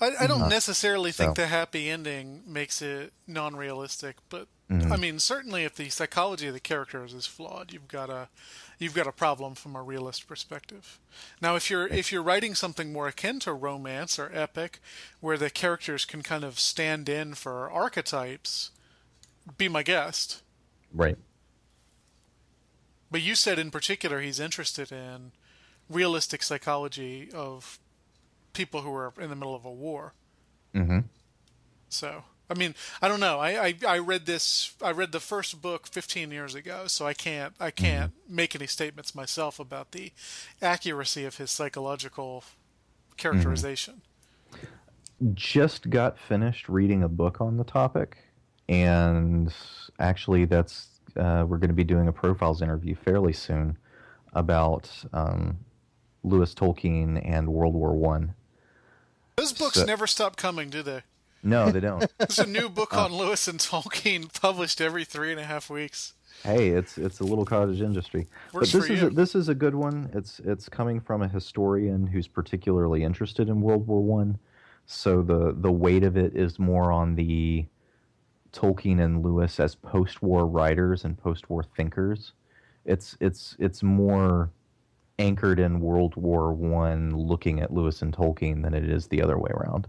I don't necessarily think the happy ending makes it non-realistic, but certainly if the psychology of the characters is flawed, you've got a problem from a realist perspective. Now, if you're writing something more akin to romance or epic, where the characters can kind of stand in for archetypes, be my guest. Right. But you said in particular he's interested in realistic psychology of people who are in the middle of a war. Mm-hmm. So, I don't know. I read this. I read the first book 15 years ago, so I can't make any statements myself about the accuracy of his psychological characterization. Just got finished reading a book on the topic, and actually that's... we're going to be doing a profiles interview fairly soon about Lewis Tolkien and World War One. Those books never stop coming, do they? No, they don't. There's a new book on Lewis and Tolkien published every 3.5 weeks. Hey, it's a little cottage industry. Works but this for is you. This is a good one. It's coming from a historian who's particularly interested in World War One, so the weight of it is more on the Tolkien and Lewis as post-war writers and post-war thinkers. It's more anchored in World War I looking at Lewis and Tolkien than it is the other way around.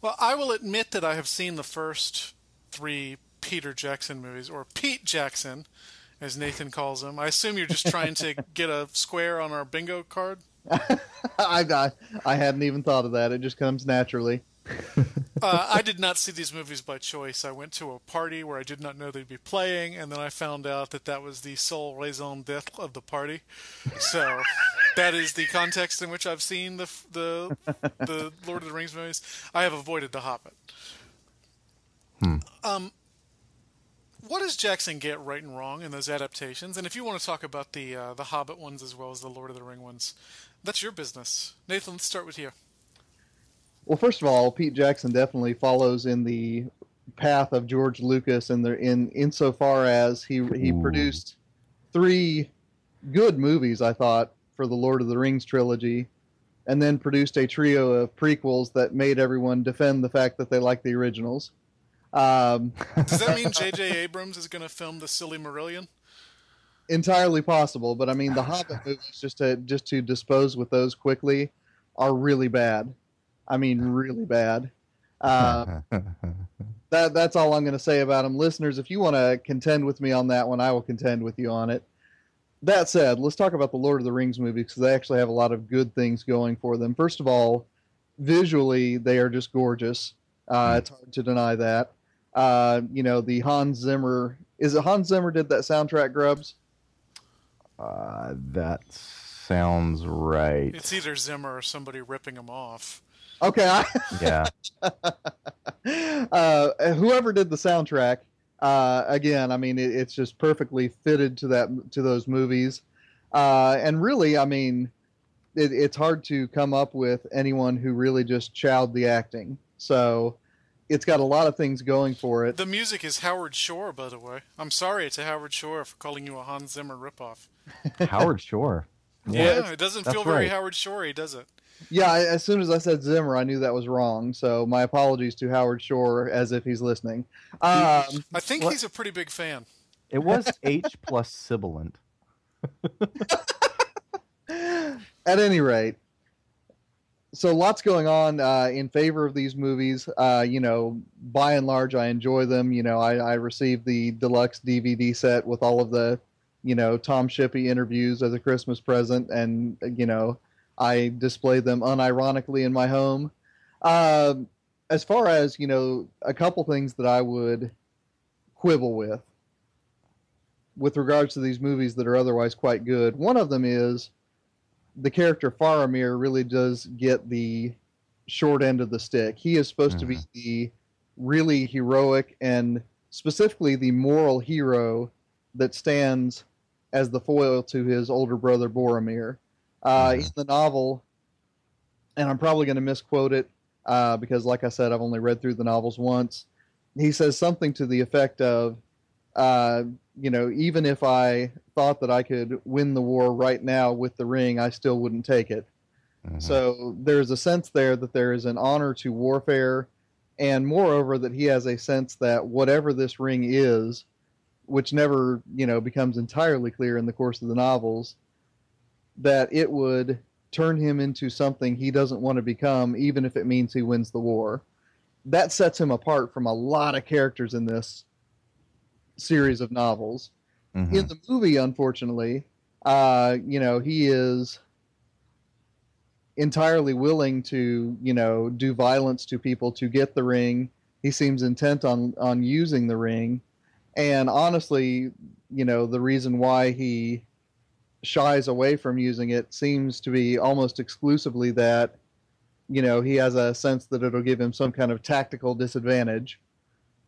Well, I will admit that I have seen the first three Peter Jackson movies, or Pete Jackson, as Nathan calls him. I assume you're just trying to get a square on our bingo card? I hadn't even thought of that. It just comes naturally. I did not see these movies by choice. I went to a party where I did not know they'd be playing, and then I found out that that was the sole raison d'être of the party. So that is the context in which I've seen the Lord of the Rings movies. I have avoided The Hobbit. What does Jackson get right and wrong in those adaptations? And if you want to talk about the Hobbit ones as well as the Lord of the Ring ones, that's your business. Nathan, let's start with you. Well, first of all, Pete Jackson definitely follows in the path of George Lucas insofar as he produced three good movies, I thought, for the Lord of the Rings trilogy, and then produced a trio of prequels that made everyone defend the fact that they liked the originals. Does that mean J.J. Abrams is going to film The Silmarillion? Entirely possible, but I mean, the Hobbit movies, just to dispose with those quickly, are really bad. I mean, really bad. That's all I'm going to say about them. Listeners, if you want to contend with me on that one, I will contend with you on it. That said, let's talk about the Lord of the Rings movies, because they actually have a lot of good things going for them. First of all, visually, they are just gorgeous. It's hard to deny that. The Hans Zimmer... Is it Hans Zimmer did that soundtrack, Grubbs? That sounds right. It's either Zimmer or somebody ripping him off. Okay. Yeah. Whoever did the soundtrack, again, I mean, it's just perfectly fitted to those movies, and really, I mean, it's hard to come up with anyone who really just chowed the acting. So, it's got a lot of things going for it. The music is Howard Shore, by the way. I'm sorry to Howard Shore for calling you a Hans Zimmer ripoff. Howard Shore. Yeah, it doesn't feel very right. Howard Shore-y, does it? Yeah, as soon as I said Zimmer, I knew that was wrong. So my apologies to Howard Shore, as if he's listening. I think he's a pretty big fan. It was H plus sibilant. At any rate, so lots going on in favor of these movies. By and large, I enjoy them. I received the deluxe DVD set with all of the, Tom Shippey interviews as a Christmas present, and I display them unironically in my home. As far as, a couple things that I would quibble with regards to these movies that are otherwise quite good. One of them is the character Faramir really does get the short end of the stick. He is supposed to be the really heroic and specifically the moral hero that stands as the foil to his older brother Boromir. In the novel, and I'm probably going to misquote it because, like I said, I've only read through the novels once. He says something to the effect of, even if I thought that I could win the war right now with the ring, I still wouldn't take it. Mm-hmm. So there's a sense there that there is an honor to warfare, and moreover that he has a sense that whatever this ring is, which never, becomes entirely clear in the course of the novels, that it would turn him into something he doesn't want to become, even if it means he wins the war. That sets him apart from a lot of characters in this series of novels. Mm-hmm. In the movie, unfortunately, he is entirely willing to, do violence to people to get the ring. He seems intent on using the ring. And honestly, the reason why he shies away from using it seems to be almost exclusively that he has a sense that it'll give him some kind of tactical disadvantage.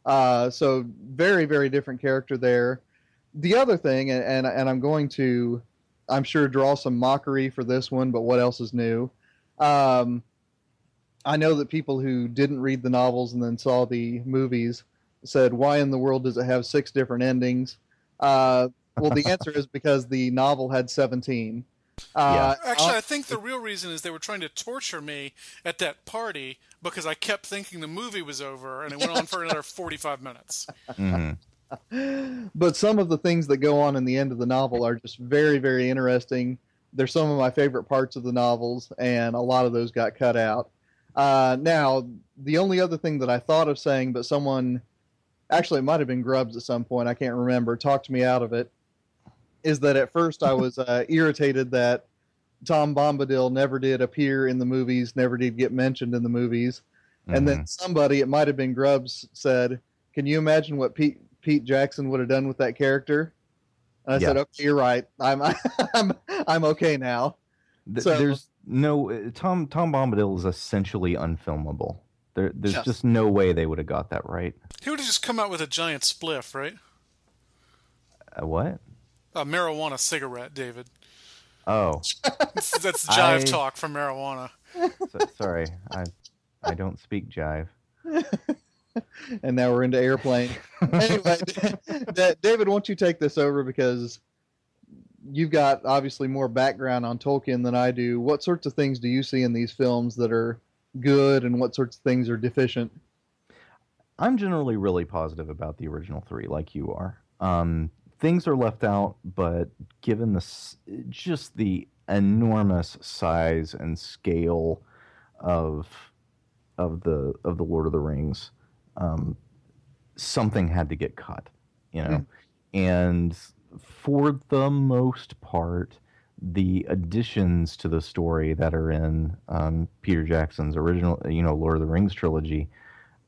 So very, very different character there. The other thing, and I'm going to, I'm sure, draw some mockery for this one, but what else is new? I know that people who didn't read the novels and then saw the movies said, why in the world does it have 6 different endings? Well, the answer is because the novel had 17. Actually, I think the real reason is they were trying to torture me at that party because I kept thinking the movie was over, and it went on for another 45 minutes. Mm-hmm. But some of the things that go on in the end of the novel are just very, very interesting. They're some of my favorite parts of the novels, and a lot of those got cut out. Now, the only other thing that I thought of saying, but someone, actually it might have been Grubbs at some point, I can't remember, talked me out of it, is that at first I was irritated that Tom Bombadil never did appear in the movies, never did get mentioned in the movies. Mm-hmm. And then somebody, it might have been Grubbs, said, can you imagine what Pete Jackson would have done with that character? And I said, okay, you're right. I'm okay now. So, there's no Tom Bombadil is essentially unfilmable. There's just no way they would have got that right. He would have just come out with a giant spliff, right? What? A marijuana cigarette, David. Oh, that's jive talk from marijuana. Sorry, I don't speak jive. And now we're into airplane. Anyway, David, won't you take this over, because you've got obviously more background on Tolkien than I do. What sorts of things do you see in these films that are good, and what sorts of things are deficient? I'm generally really positive about the original three, like you are. Things are left out, but given just the enormous size and scale of the Lord of the Rings, something had to get cut, you know. And for the most part, the additions to the story that are in Peter Jackson's original, Lord of the Rings trilogy,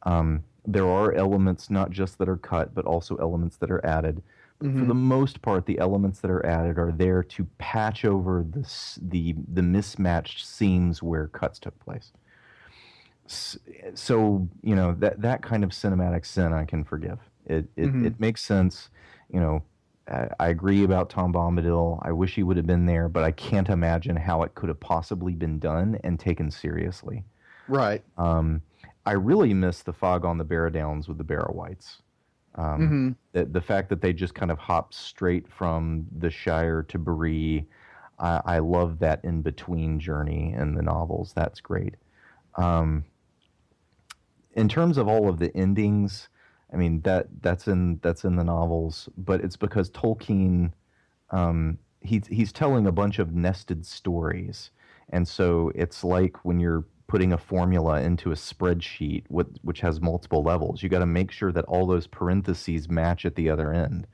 there are elements not just that are cut, but also elements that are added. Mm-hmm. For the most part, the elements that are added are there to patch over the mismatched seams where cuts took place. So, that kind of cinematic sin I can forgive. It makes sense. I agree about Tom Bombadil. I wish he would have been there, but I can't imagine how it could have possibly been done and taken seriously. Right. I really miss the fog on the Barrow Downs with the Barrow Whites. The fact that they just kind of hop straight from the Shire to Bree. I love that in-between journey in the novels. That's great. In terms of all of the endings, I mean, that's in the novels, but it's because Tolkien, he's telling a bunch of nested stories, and so it's like when you're putting a formula into a spreadsheet which has multiple levels, you got to make sure that all those parentheses match at the other end.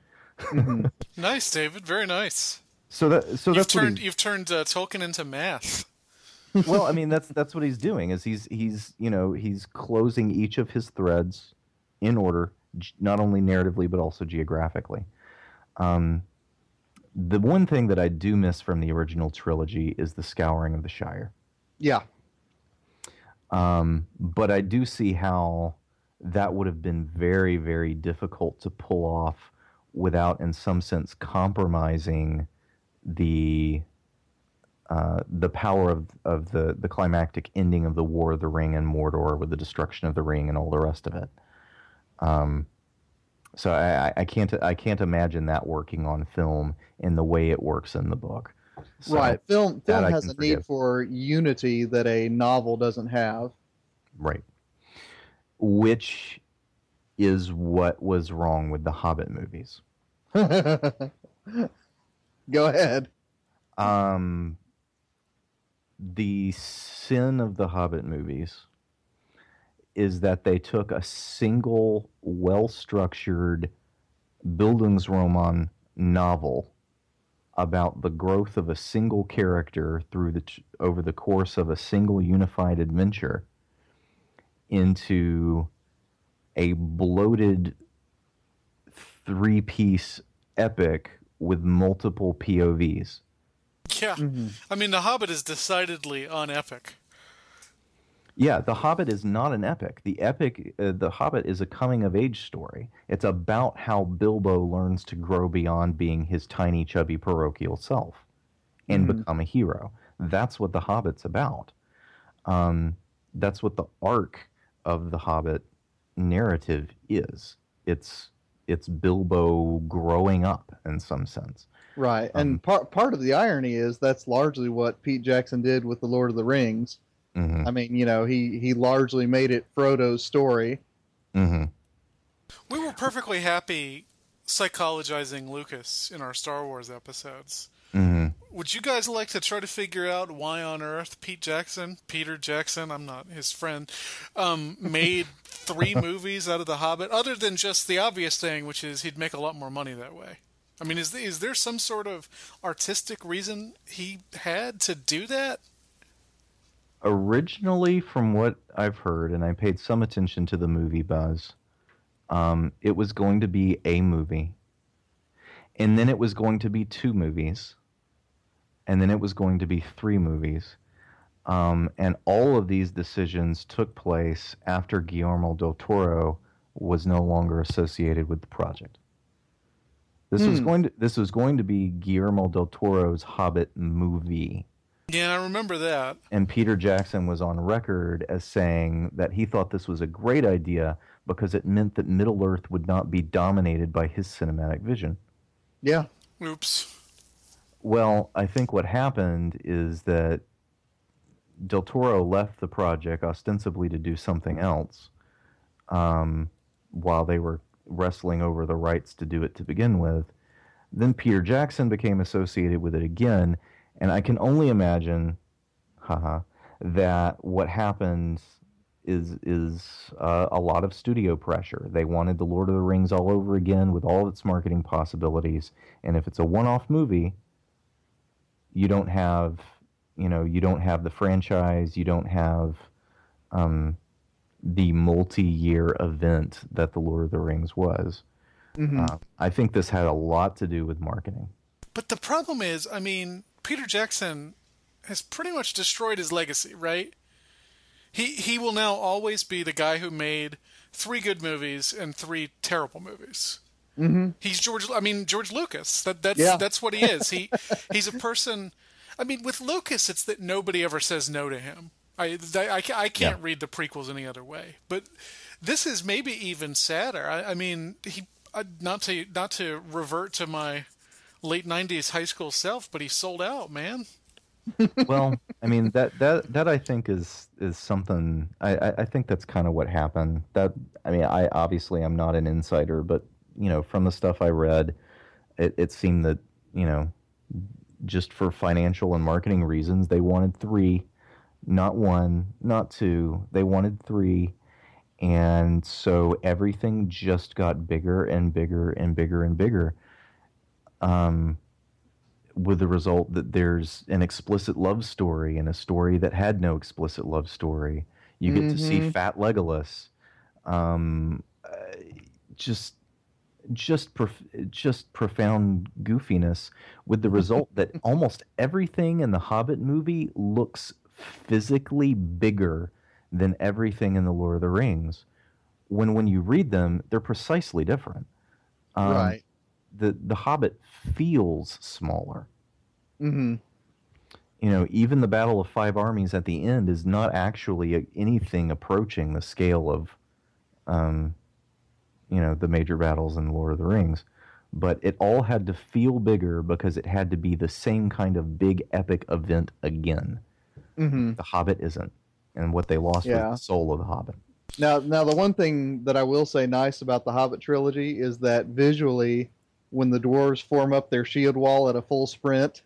Nice, David, very nice. So you've turned Tolkien into math. Well, I mean, that's what he's doing. Is he's closing each of his threads in order, not only narratively but also geographically. The one thing that I do miss from the original trilogy is the scouring of the Shire. Yeah. But I do see how that would have been very, very difficult to pull off without, in some sense, compromising the power of the climactic ending of the War of the Ring and Mordor, with the destruction of the Ring and all the rest of it. So I can't imagine that working on film in the way it works in the book. So right, film has a need for unity that a novel doesn't have. Right, which is what was wrong with the Hobbit movies. Go ahead. The sin of the Hobbit movies is that they took a single, well-structured Bildungsroman novel about the growth of a single character over the course of a single unified adventure into a bloated three-piece epic with multiple POVs. Yeah, I mean, The Hobbit is decidedly unepic. Yeah, The Hobbit is not an epic. The Hobbit is a coming-of-age story. It's about how Bilbo learns to grow beyond being his tiny, chubby, parochial self and become a hero. That's what The Hobbit's about. That's what the arc of the Hobbit narrative is. It's Bilbo growing up in some sense. Right, and part of the irony is that's largely what Pete Jackson did with The Lord of the Rings. Mm-hmm. I mean, you know, he largely made it Frodo's story. Mm-hmm. We were perfectly happy psychologizing Lucas in our Star Wars episodes. Mm-hmm. Would you guys like to try to figure out why on earth Peter Jackson, I'm not his friend, made 3 movies out of The Hobbit, other than just the obvious thing, which is he'd make a lot more money that way? I mean, is there some sort of artistic reason he had to do that? Originally, from what I've heard, and I paid some attention to the movie buzz, it was going to be a movie. And then it was going to be 2 movies. And then it was going to be 3 movies. And all of these decisions took place after Guillermo del Toro was no longer associated with the project. This was going to be Guillermo del Toro's Hobbit movie. Yeah, I remember that. And Peter Jackson was on record as saying that he thought this was a great idea because it meant that Middle-earth would not be dominated by his cinematic vision. Yeah. Oops. Well, I think what happened is that del Toro left the project ostensibly to do something else, while they were wrestling over the rights to do it to begin with. Then Peter Jackson became associated with it again, and I can only imagine that what happened is a lot of studio pressure. They wanted The Lord of the Rings all over again with all of its marketing possibilities, and if it's a one-off movie, you don't have the franchise, you don't have the multi-year event that The Lord of the Rings was. Mm-hmm. I think this had a lot to do with marketing. But the problem is, I mean, Peter Jackson has pretty much destroyed his legacy, right? He will now always be the guy who made 3 good movies and 3 terrible movies. Mm-hmm. He's George Lucas. That's what he is. He's a person. I mean, with Lucas, it's that nobody ever says no to him. I can't read the prequels any other way. But this is maybe even sadder. I mean, not to revert to my late 90s high school self, but he sold out, man. Well, I mean, that I think is something. I think that's kind of what happened. I obviously I'm not an insider, but you know, from the stuff I read, it seemed that, you know, just for financial and marketing reasons, they wanted 3. Not 1, not 2. They wanted 3. And so everything just got bigger and bigger and bigger and bigger. With the result that there's an explicit love story and a story that had no explicit love story. You get to see Fat Legolas. Just profound goofiness, with the result that almost everything in the Hobbit movie looks physically bigger than everything in The Lord of the Rings, when you read them, they're precisely different. Right. The Hobbit feels smaller. Mm-hmm. You know, even the Battle of 5 Armies at the end is not actually anything approaching the scale of, you know, the major battles in The Lord of the Rings. But it all had to feel bigger because it had to be the same kind of big epic event again. Mm-hmm. The Hobbit isn't, and what they lost was the soul of the Hobbit. Now the one thing that I will say nice about the Hobbit trilogy is that visually, when the dwarves form up their shield wall at a full sprint,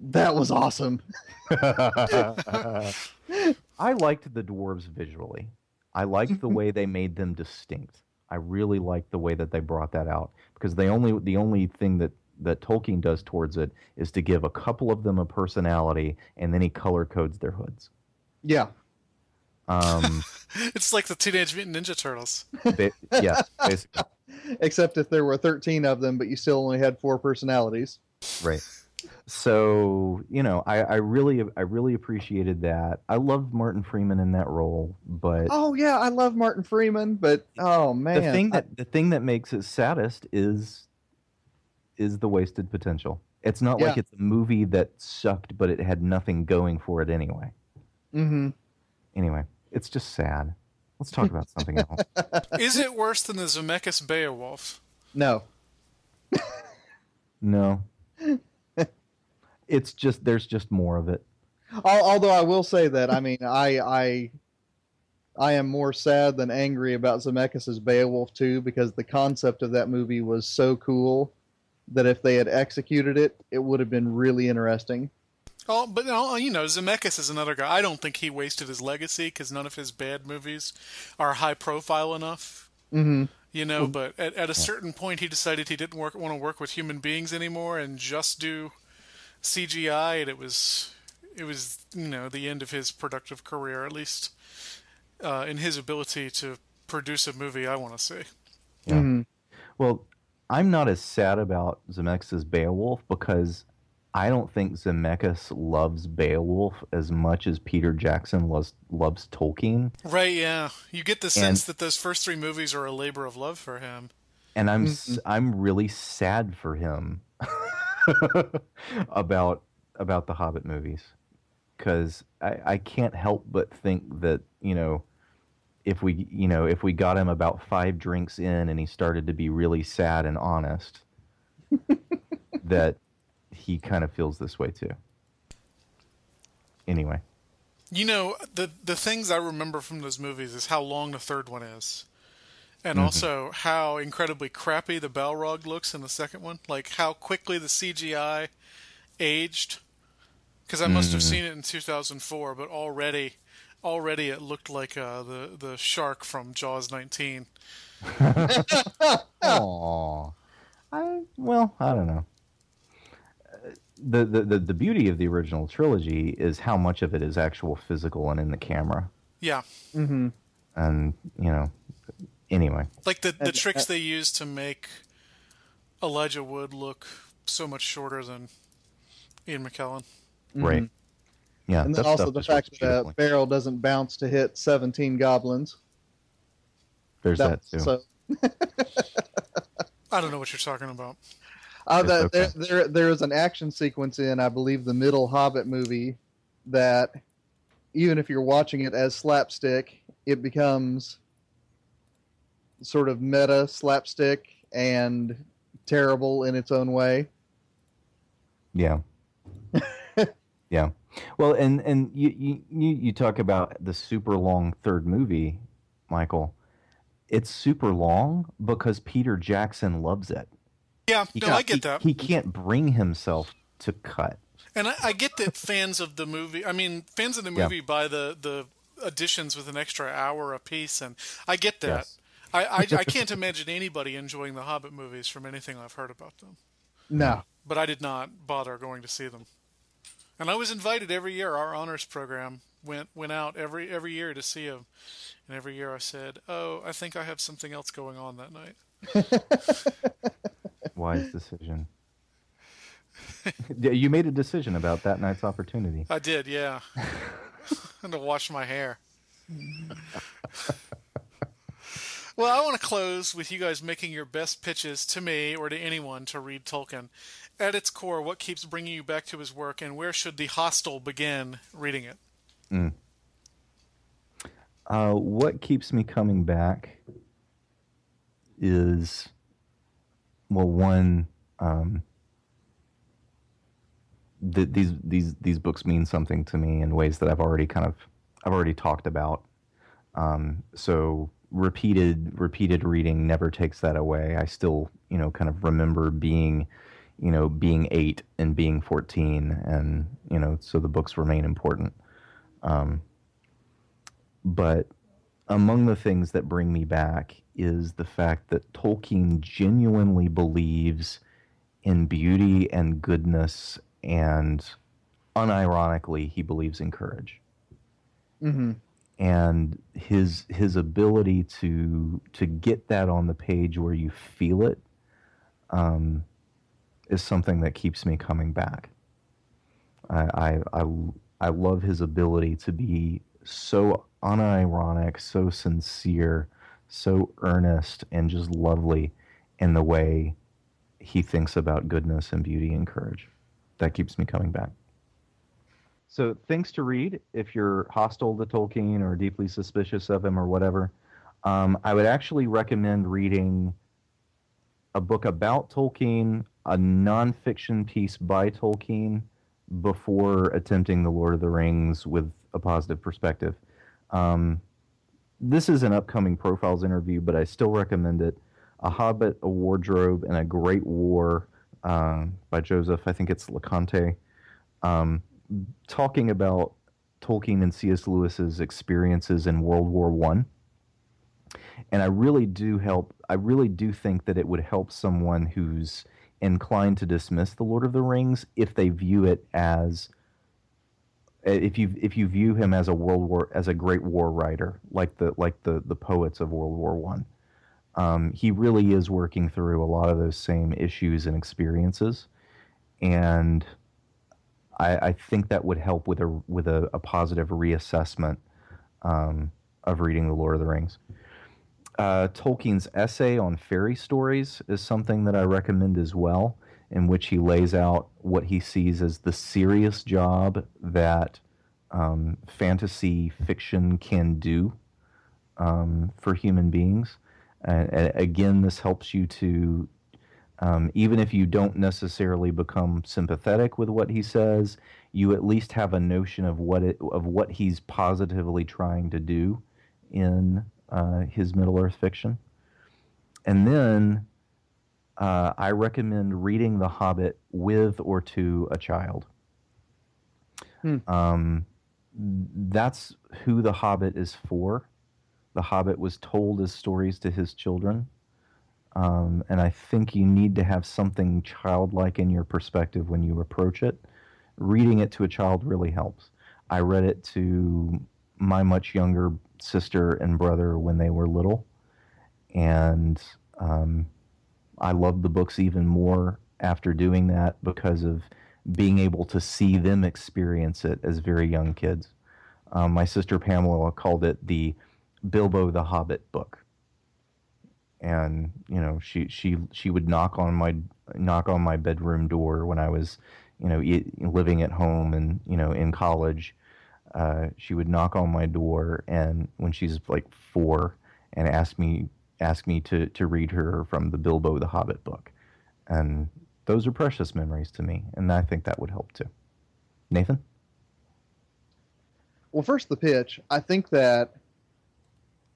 that was awesome. I liked the dwarves visually. I liked the way they made them distinct. I really liked the way that they brought that out, because the only thing that Tolkien does towards it is to give a couple of them a personality, and then he color codes their hoods. Yeah. It's like the Teenage Mutant Ninja Turtles. Yeah, basically. Except if there were 13 of them, but you still only had 4 personalities. Right. So, you know, I really appreciated that. I love Martin Freeman in that role, but I love Martin Freeman, but oh man. The thing that makes it saddest is the wasted potential. It's not like it's a movie that sucked, but it had nothing going for it anyway. Mm-hmm. Anyway, it's just sad. Let's talk about something else. Is it worse than the Zemeckis Beowulf? No. No. it's just, there's just more of it. Although I will say that, I mean, I am more sad than angry about Zemeckis' Beowulf 2, because the concept of that movie was so cool that if they had executed it, it would have been really interesting. Oh, but no, you know, Zemeckis is another guy. I don't think he wasted his legacy, because none of his bad movies are high profile enough. Mm-hmm. You know, but at a certain point, he decided he didn't want to work with human beings anymore and just do CGI, and it was you know, the end of his productive career, at least in his ability to produce a movie I want to see. Yeah. Mm-hmm. Well, I'm not as sad about Zemeckis' Beowulf, because I don't think Zemeckis loves Beowulf as much as Peter Jackson loves Tolkien. Right, yeah. You get the sense that those first three movies are a labor of love for him. And I'm really sad for him about the Hobbit movies, because I can't help but think that, you know, if we got him about 5 drinks in and he started to be really sad and honest, that he kind of feels this way too. Anyway, you know, the things I remember from those movies is how long the third one is, and also how incredibly crappy the Balrog looks in the second one. Like how quickly the CGI aged. Because I must have seen it in 2004, but already it looked like the shark from Jaws 19. Aww. I don't know. The beauty of the original trilogy is how much of it is actual physical and in the camera. Yeah. Mm-hmm. And, you know, anyway. Like the tricks they used to make Elijah Wood look so much shorter than Ian McKellen. Right. Mm-hmm. Yeah. And then also the fact that a barrel doesn't bounce to hit 17 goblins. There's that too. So. I don't know what you're talking about. There is an action sequence in, I believe, the middle Hobbit movie that, even if you're watching it as slapstick, it becomes sort of meta slapstick and terrible in its own way. Yeah. Yeah. Well, and you talk about the super long third movie, Michael. It's super long because Peter Jackson loves it. Yeah, I get that. He can't bring himself to cut. And I get that fans of the movie buy the editions with an extra hour a piece, and I get that. Yes. I can't imagine anybody enjoying the Hobbit movies from anything I've heard about them. No. But I did not bother going to see them. And I was invited every year. Our honors program went out every year to see them. And every year I said, oh, I think I have something else going on that night. Wise decision. You made a decision about that night's opportunity. I did, yeah. And to wash my hair. Well, I want to close with you guys making your best pitches to me or to anyone to read Tolkien. At its core, what keeps bringing you back to his work, and where should the hostile begin reading it? What keeps me coming back is, well, one, these books mean something to me in ways that I've already talked about. So repeated reading never takes that away. I still, you know, kind of remember being 8 and being 14, and, you know, so the books remain important. But among the things that bring me back is the fact that Tolkien genuinely believes in beauty and goodness, and unironically, he believes in courage. Mm-hmm. And his ability to get that on the page where you feel it is something that keeps me coming back. I love his ability to be so unironic, so sincere, so earnest, and just lovely in the way he thinks about goodness and beauty and courage. That keeps me coming back. So things to read if you're hostile to Tolkien or deeply suspicious of him or whatever. I would actually recommend reading a book about Tolkien, a nonfiction piece by Tolkien before attempting The Lord of the Rings with a positive perspective. This is an upcoming Profiles interview, but I still recommend it. A Hobbit, A Wardrobe, and A Great War by Joseph, I think it's LeConte, talking about Tolkien and C.S. Lewis's experiences in World War I. And I really do think that it would help someone who's inclined to dismiss The Lord of the Rings if they view it as, if you view him as a Great War writer, like the poets of World War I. He really is working through a lot of those same issues and experiences, and I think that would help with a positive reassessment of reading The Lord of the Rings. Tolkien's essay on fairy stories is something that I recommend as well, in which he lays out what he sees as the serious job that fantasy fiction can do for human beings. And again, this helps you to, even if you don't necessarily become sympathetic with what he says, you at least have a notion of what he's positively trying to do in his Middle-earth fiction. And then I recommend reading The Hobbit with or to a child. That's who The Hobbit is for. The Hobbit was told as stories to his children. And I think you need to have something childlike in your perspective when you approach it. Reading it to a child really helps. I read it to my much younger sister and brother when they were little, and I loved the books even more after doing that because of being able to see them experience it as very young kids. My sister Pamela called it the Bilbo the Hobbit book, and you know, she would knock on my bedroom door when I was, you know, living at home and, you know, in college. She would knock on my door, and when she's like 4, and ask me to read her from the Bilbo the Hobbit book. And those are precious memories to me, and I think that would help too. Nathan? Well, first the pitch. I think that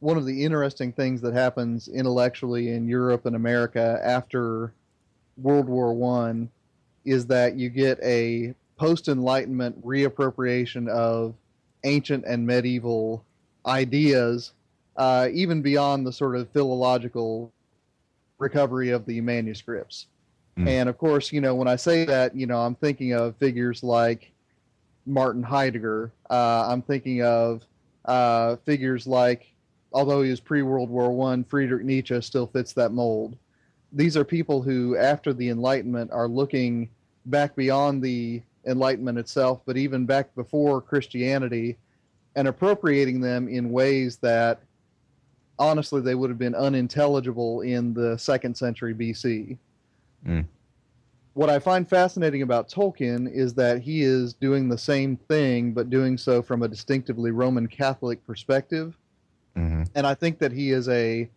one of the interesting things that happens intellectually in Europe and America after World War I is that you get a post-Enlightenment reappropriation of ancient and medieval ideas, even beyond the sort of philological recovery of the manuscripts. And of course, you know, when I say that, you know, I'm thinking of figures like Martin Heidegger. I'm thinking of figures like, although he was pre-World War I, Friedrich Nietzsche still fits that mold. These are people who, after the Enlightenment, are looking back beyond the Enlightenment itself, but even back before Christianity, and appropriating them in ways that honestly they would have been unintelligible in the 2nd century BC. What I find fascinating about Tolkien is that he is doing the same thing, but doing so from a distinctively Roman Catholic perspective. And I think that he is a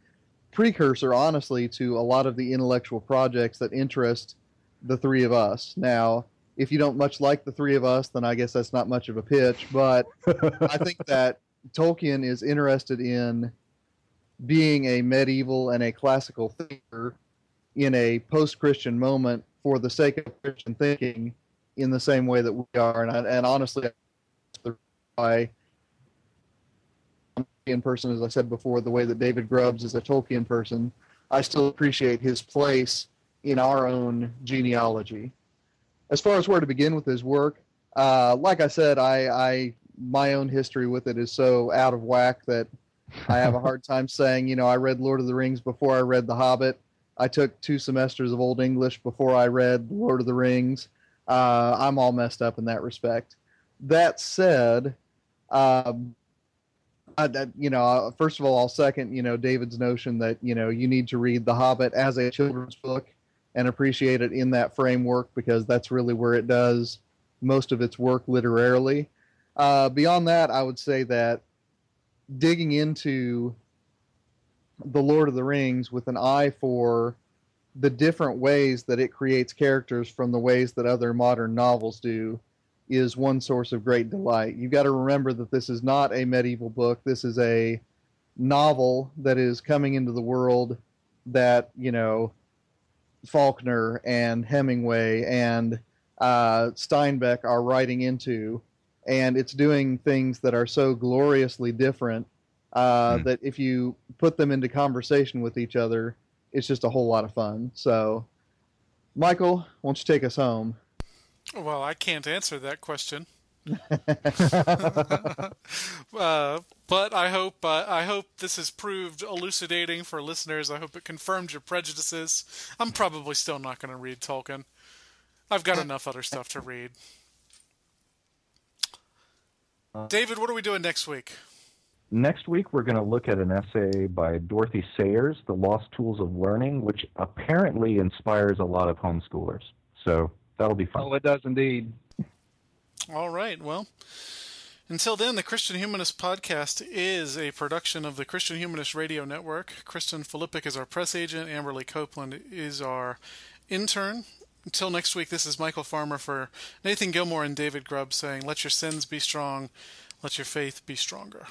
precursor, honestly, to a lot of the intellectual projects that interest the three of us. Now, if you don't much like the three of us, then I guess that's not much of a pitch, but I think that Tolkien is interested in being a medieval and a classical thinker in a post-Christian moment for the sake of Christian thinking in the same way that we are. And honestly, I'm a Tolkien person, as I said before, the way that David Grubbs is a Tolkien person, I still appreciate his place in our own genealogy. As far as where to begin with his work, like I said, I my own history with it is so out of whack that I have a hard time saying, you know, I read Lord of the Rings before I read The Hobbit. I took 2 semesters of Old English before I read Lord of the Rings. I'm all messed up in that respect. That said, first of all, I'll second, you know, David's notion that, you know, you need to read The Hobbit as a children's book and appreciate it in that framework, because that's really where it does most of its work literarily. Beyond that, I would say that digging into The Lord of the Rings with an eye for the different ways that it creates characters from the ways that other modern novels do is one source of great delight. You've got to remember that this is not a medieval book. This is a novel that is coming into the world that, you know, Faulkner and Hemingway and Steinbeck are writing into, and it's doing things that are so gloriously different that if you put them into conversation with each other, it's just a whole lot of fun. So, Michael, why don't you take us home? Well, I can't answer that question. But I hope this has proved elucidating for listeners. I hope it confirmed your prejudices. I'm probably still not going to read Tolkien. I've got enough other stuff to read. David, what are we doing next week? Next week, we're going to look at an essay by Dorothy Sayers, The Lost Tools of Learning, which apparently inspires a lot of homeschoolers. So that'll be fun. Oh, it does indeed. All right. Well, until then, the Christian Humanist Podcast is a production of the Christian Humanist Radio Network. Kristen Filippic is our press agent. Amberly Copeland is our intern. Until next week, this is Michial Farmer for Nathan Gilmore and David Grubbs saying, let your sins be strong, let your faith be stronger.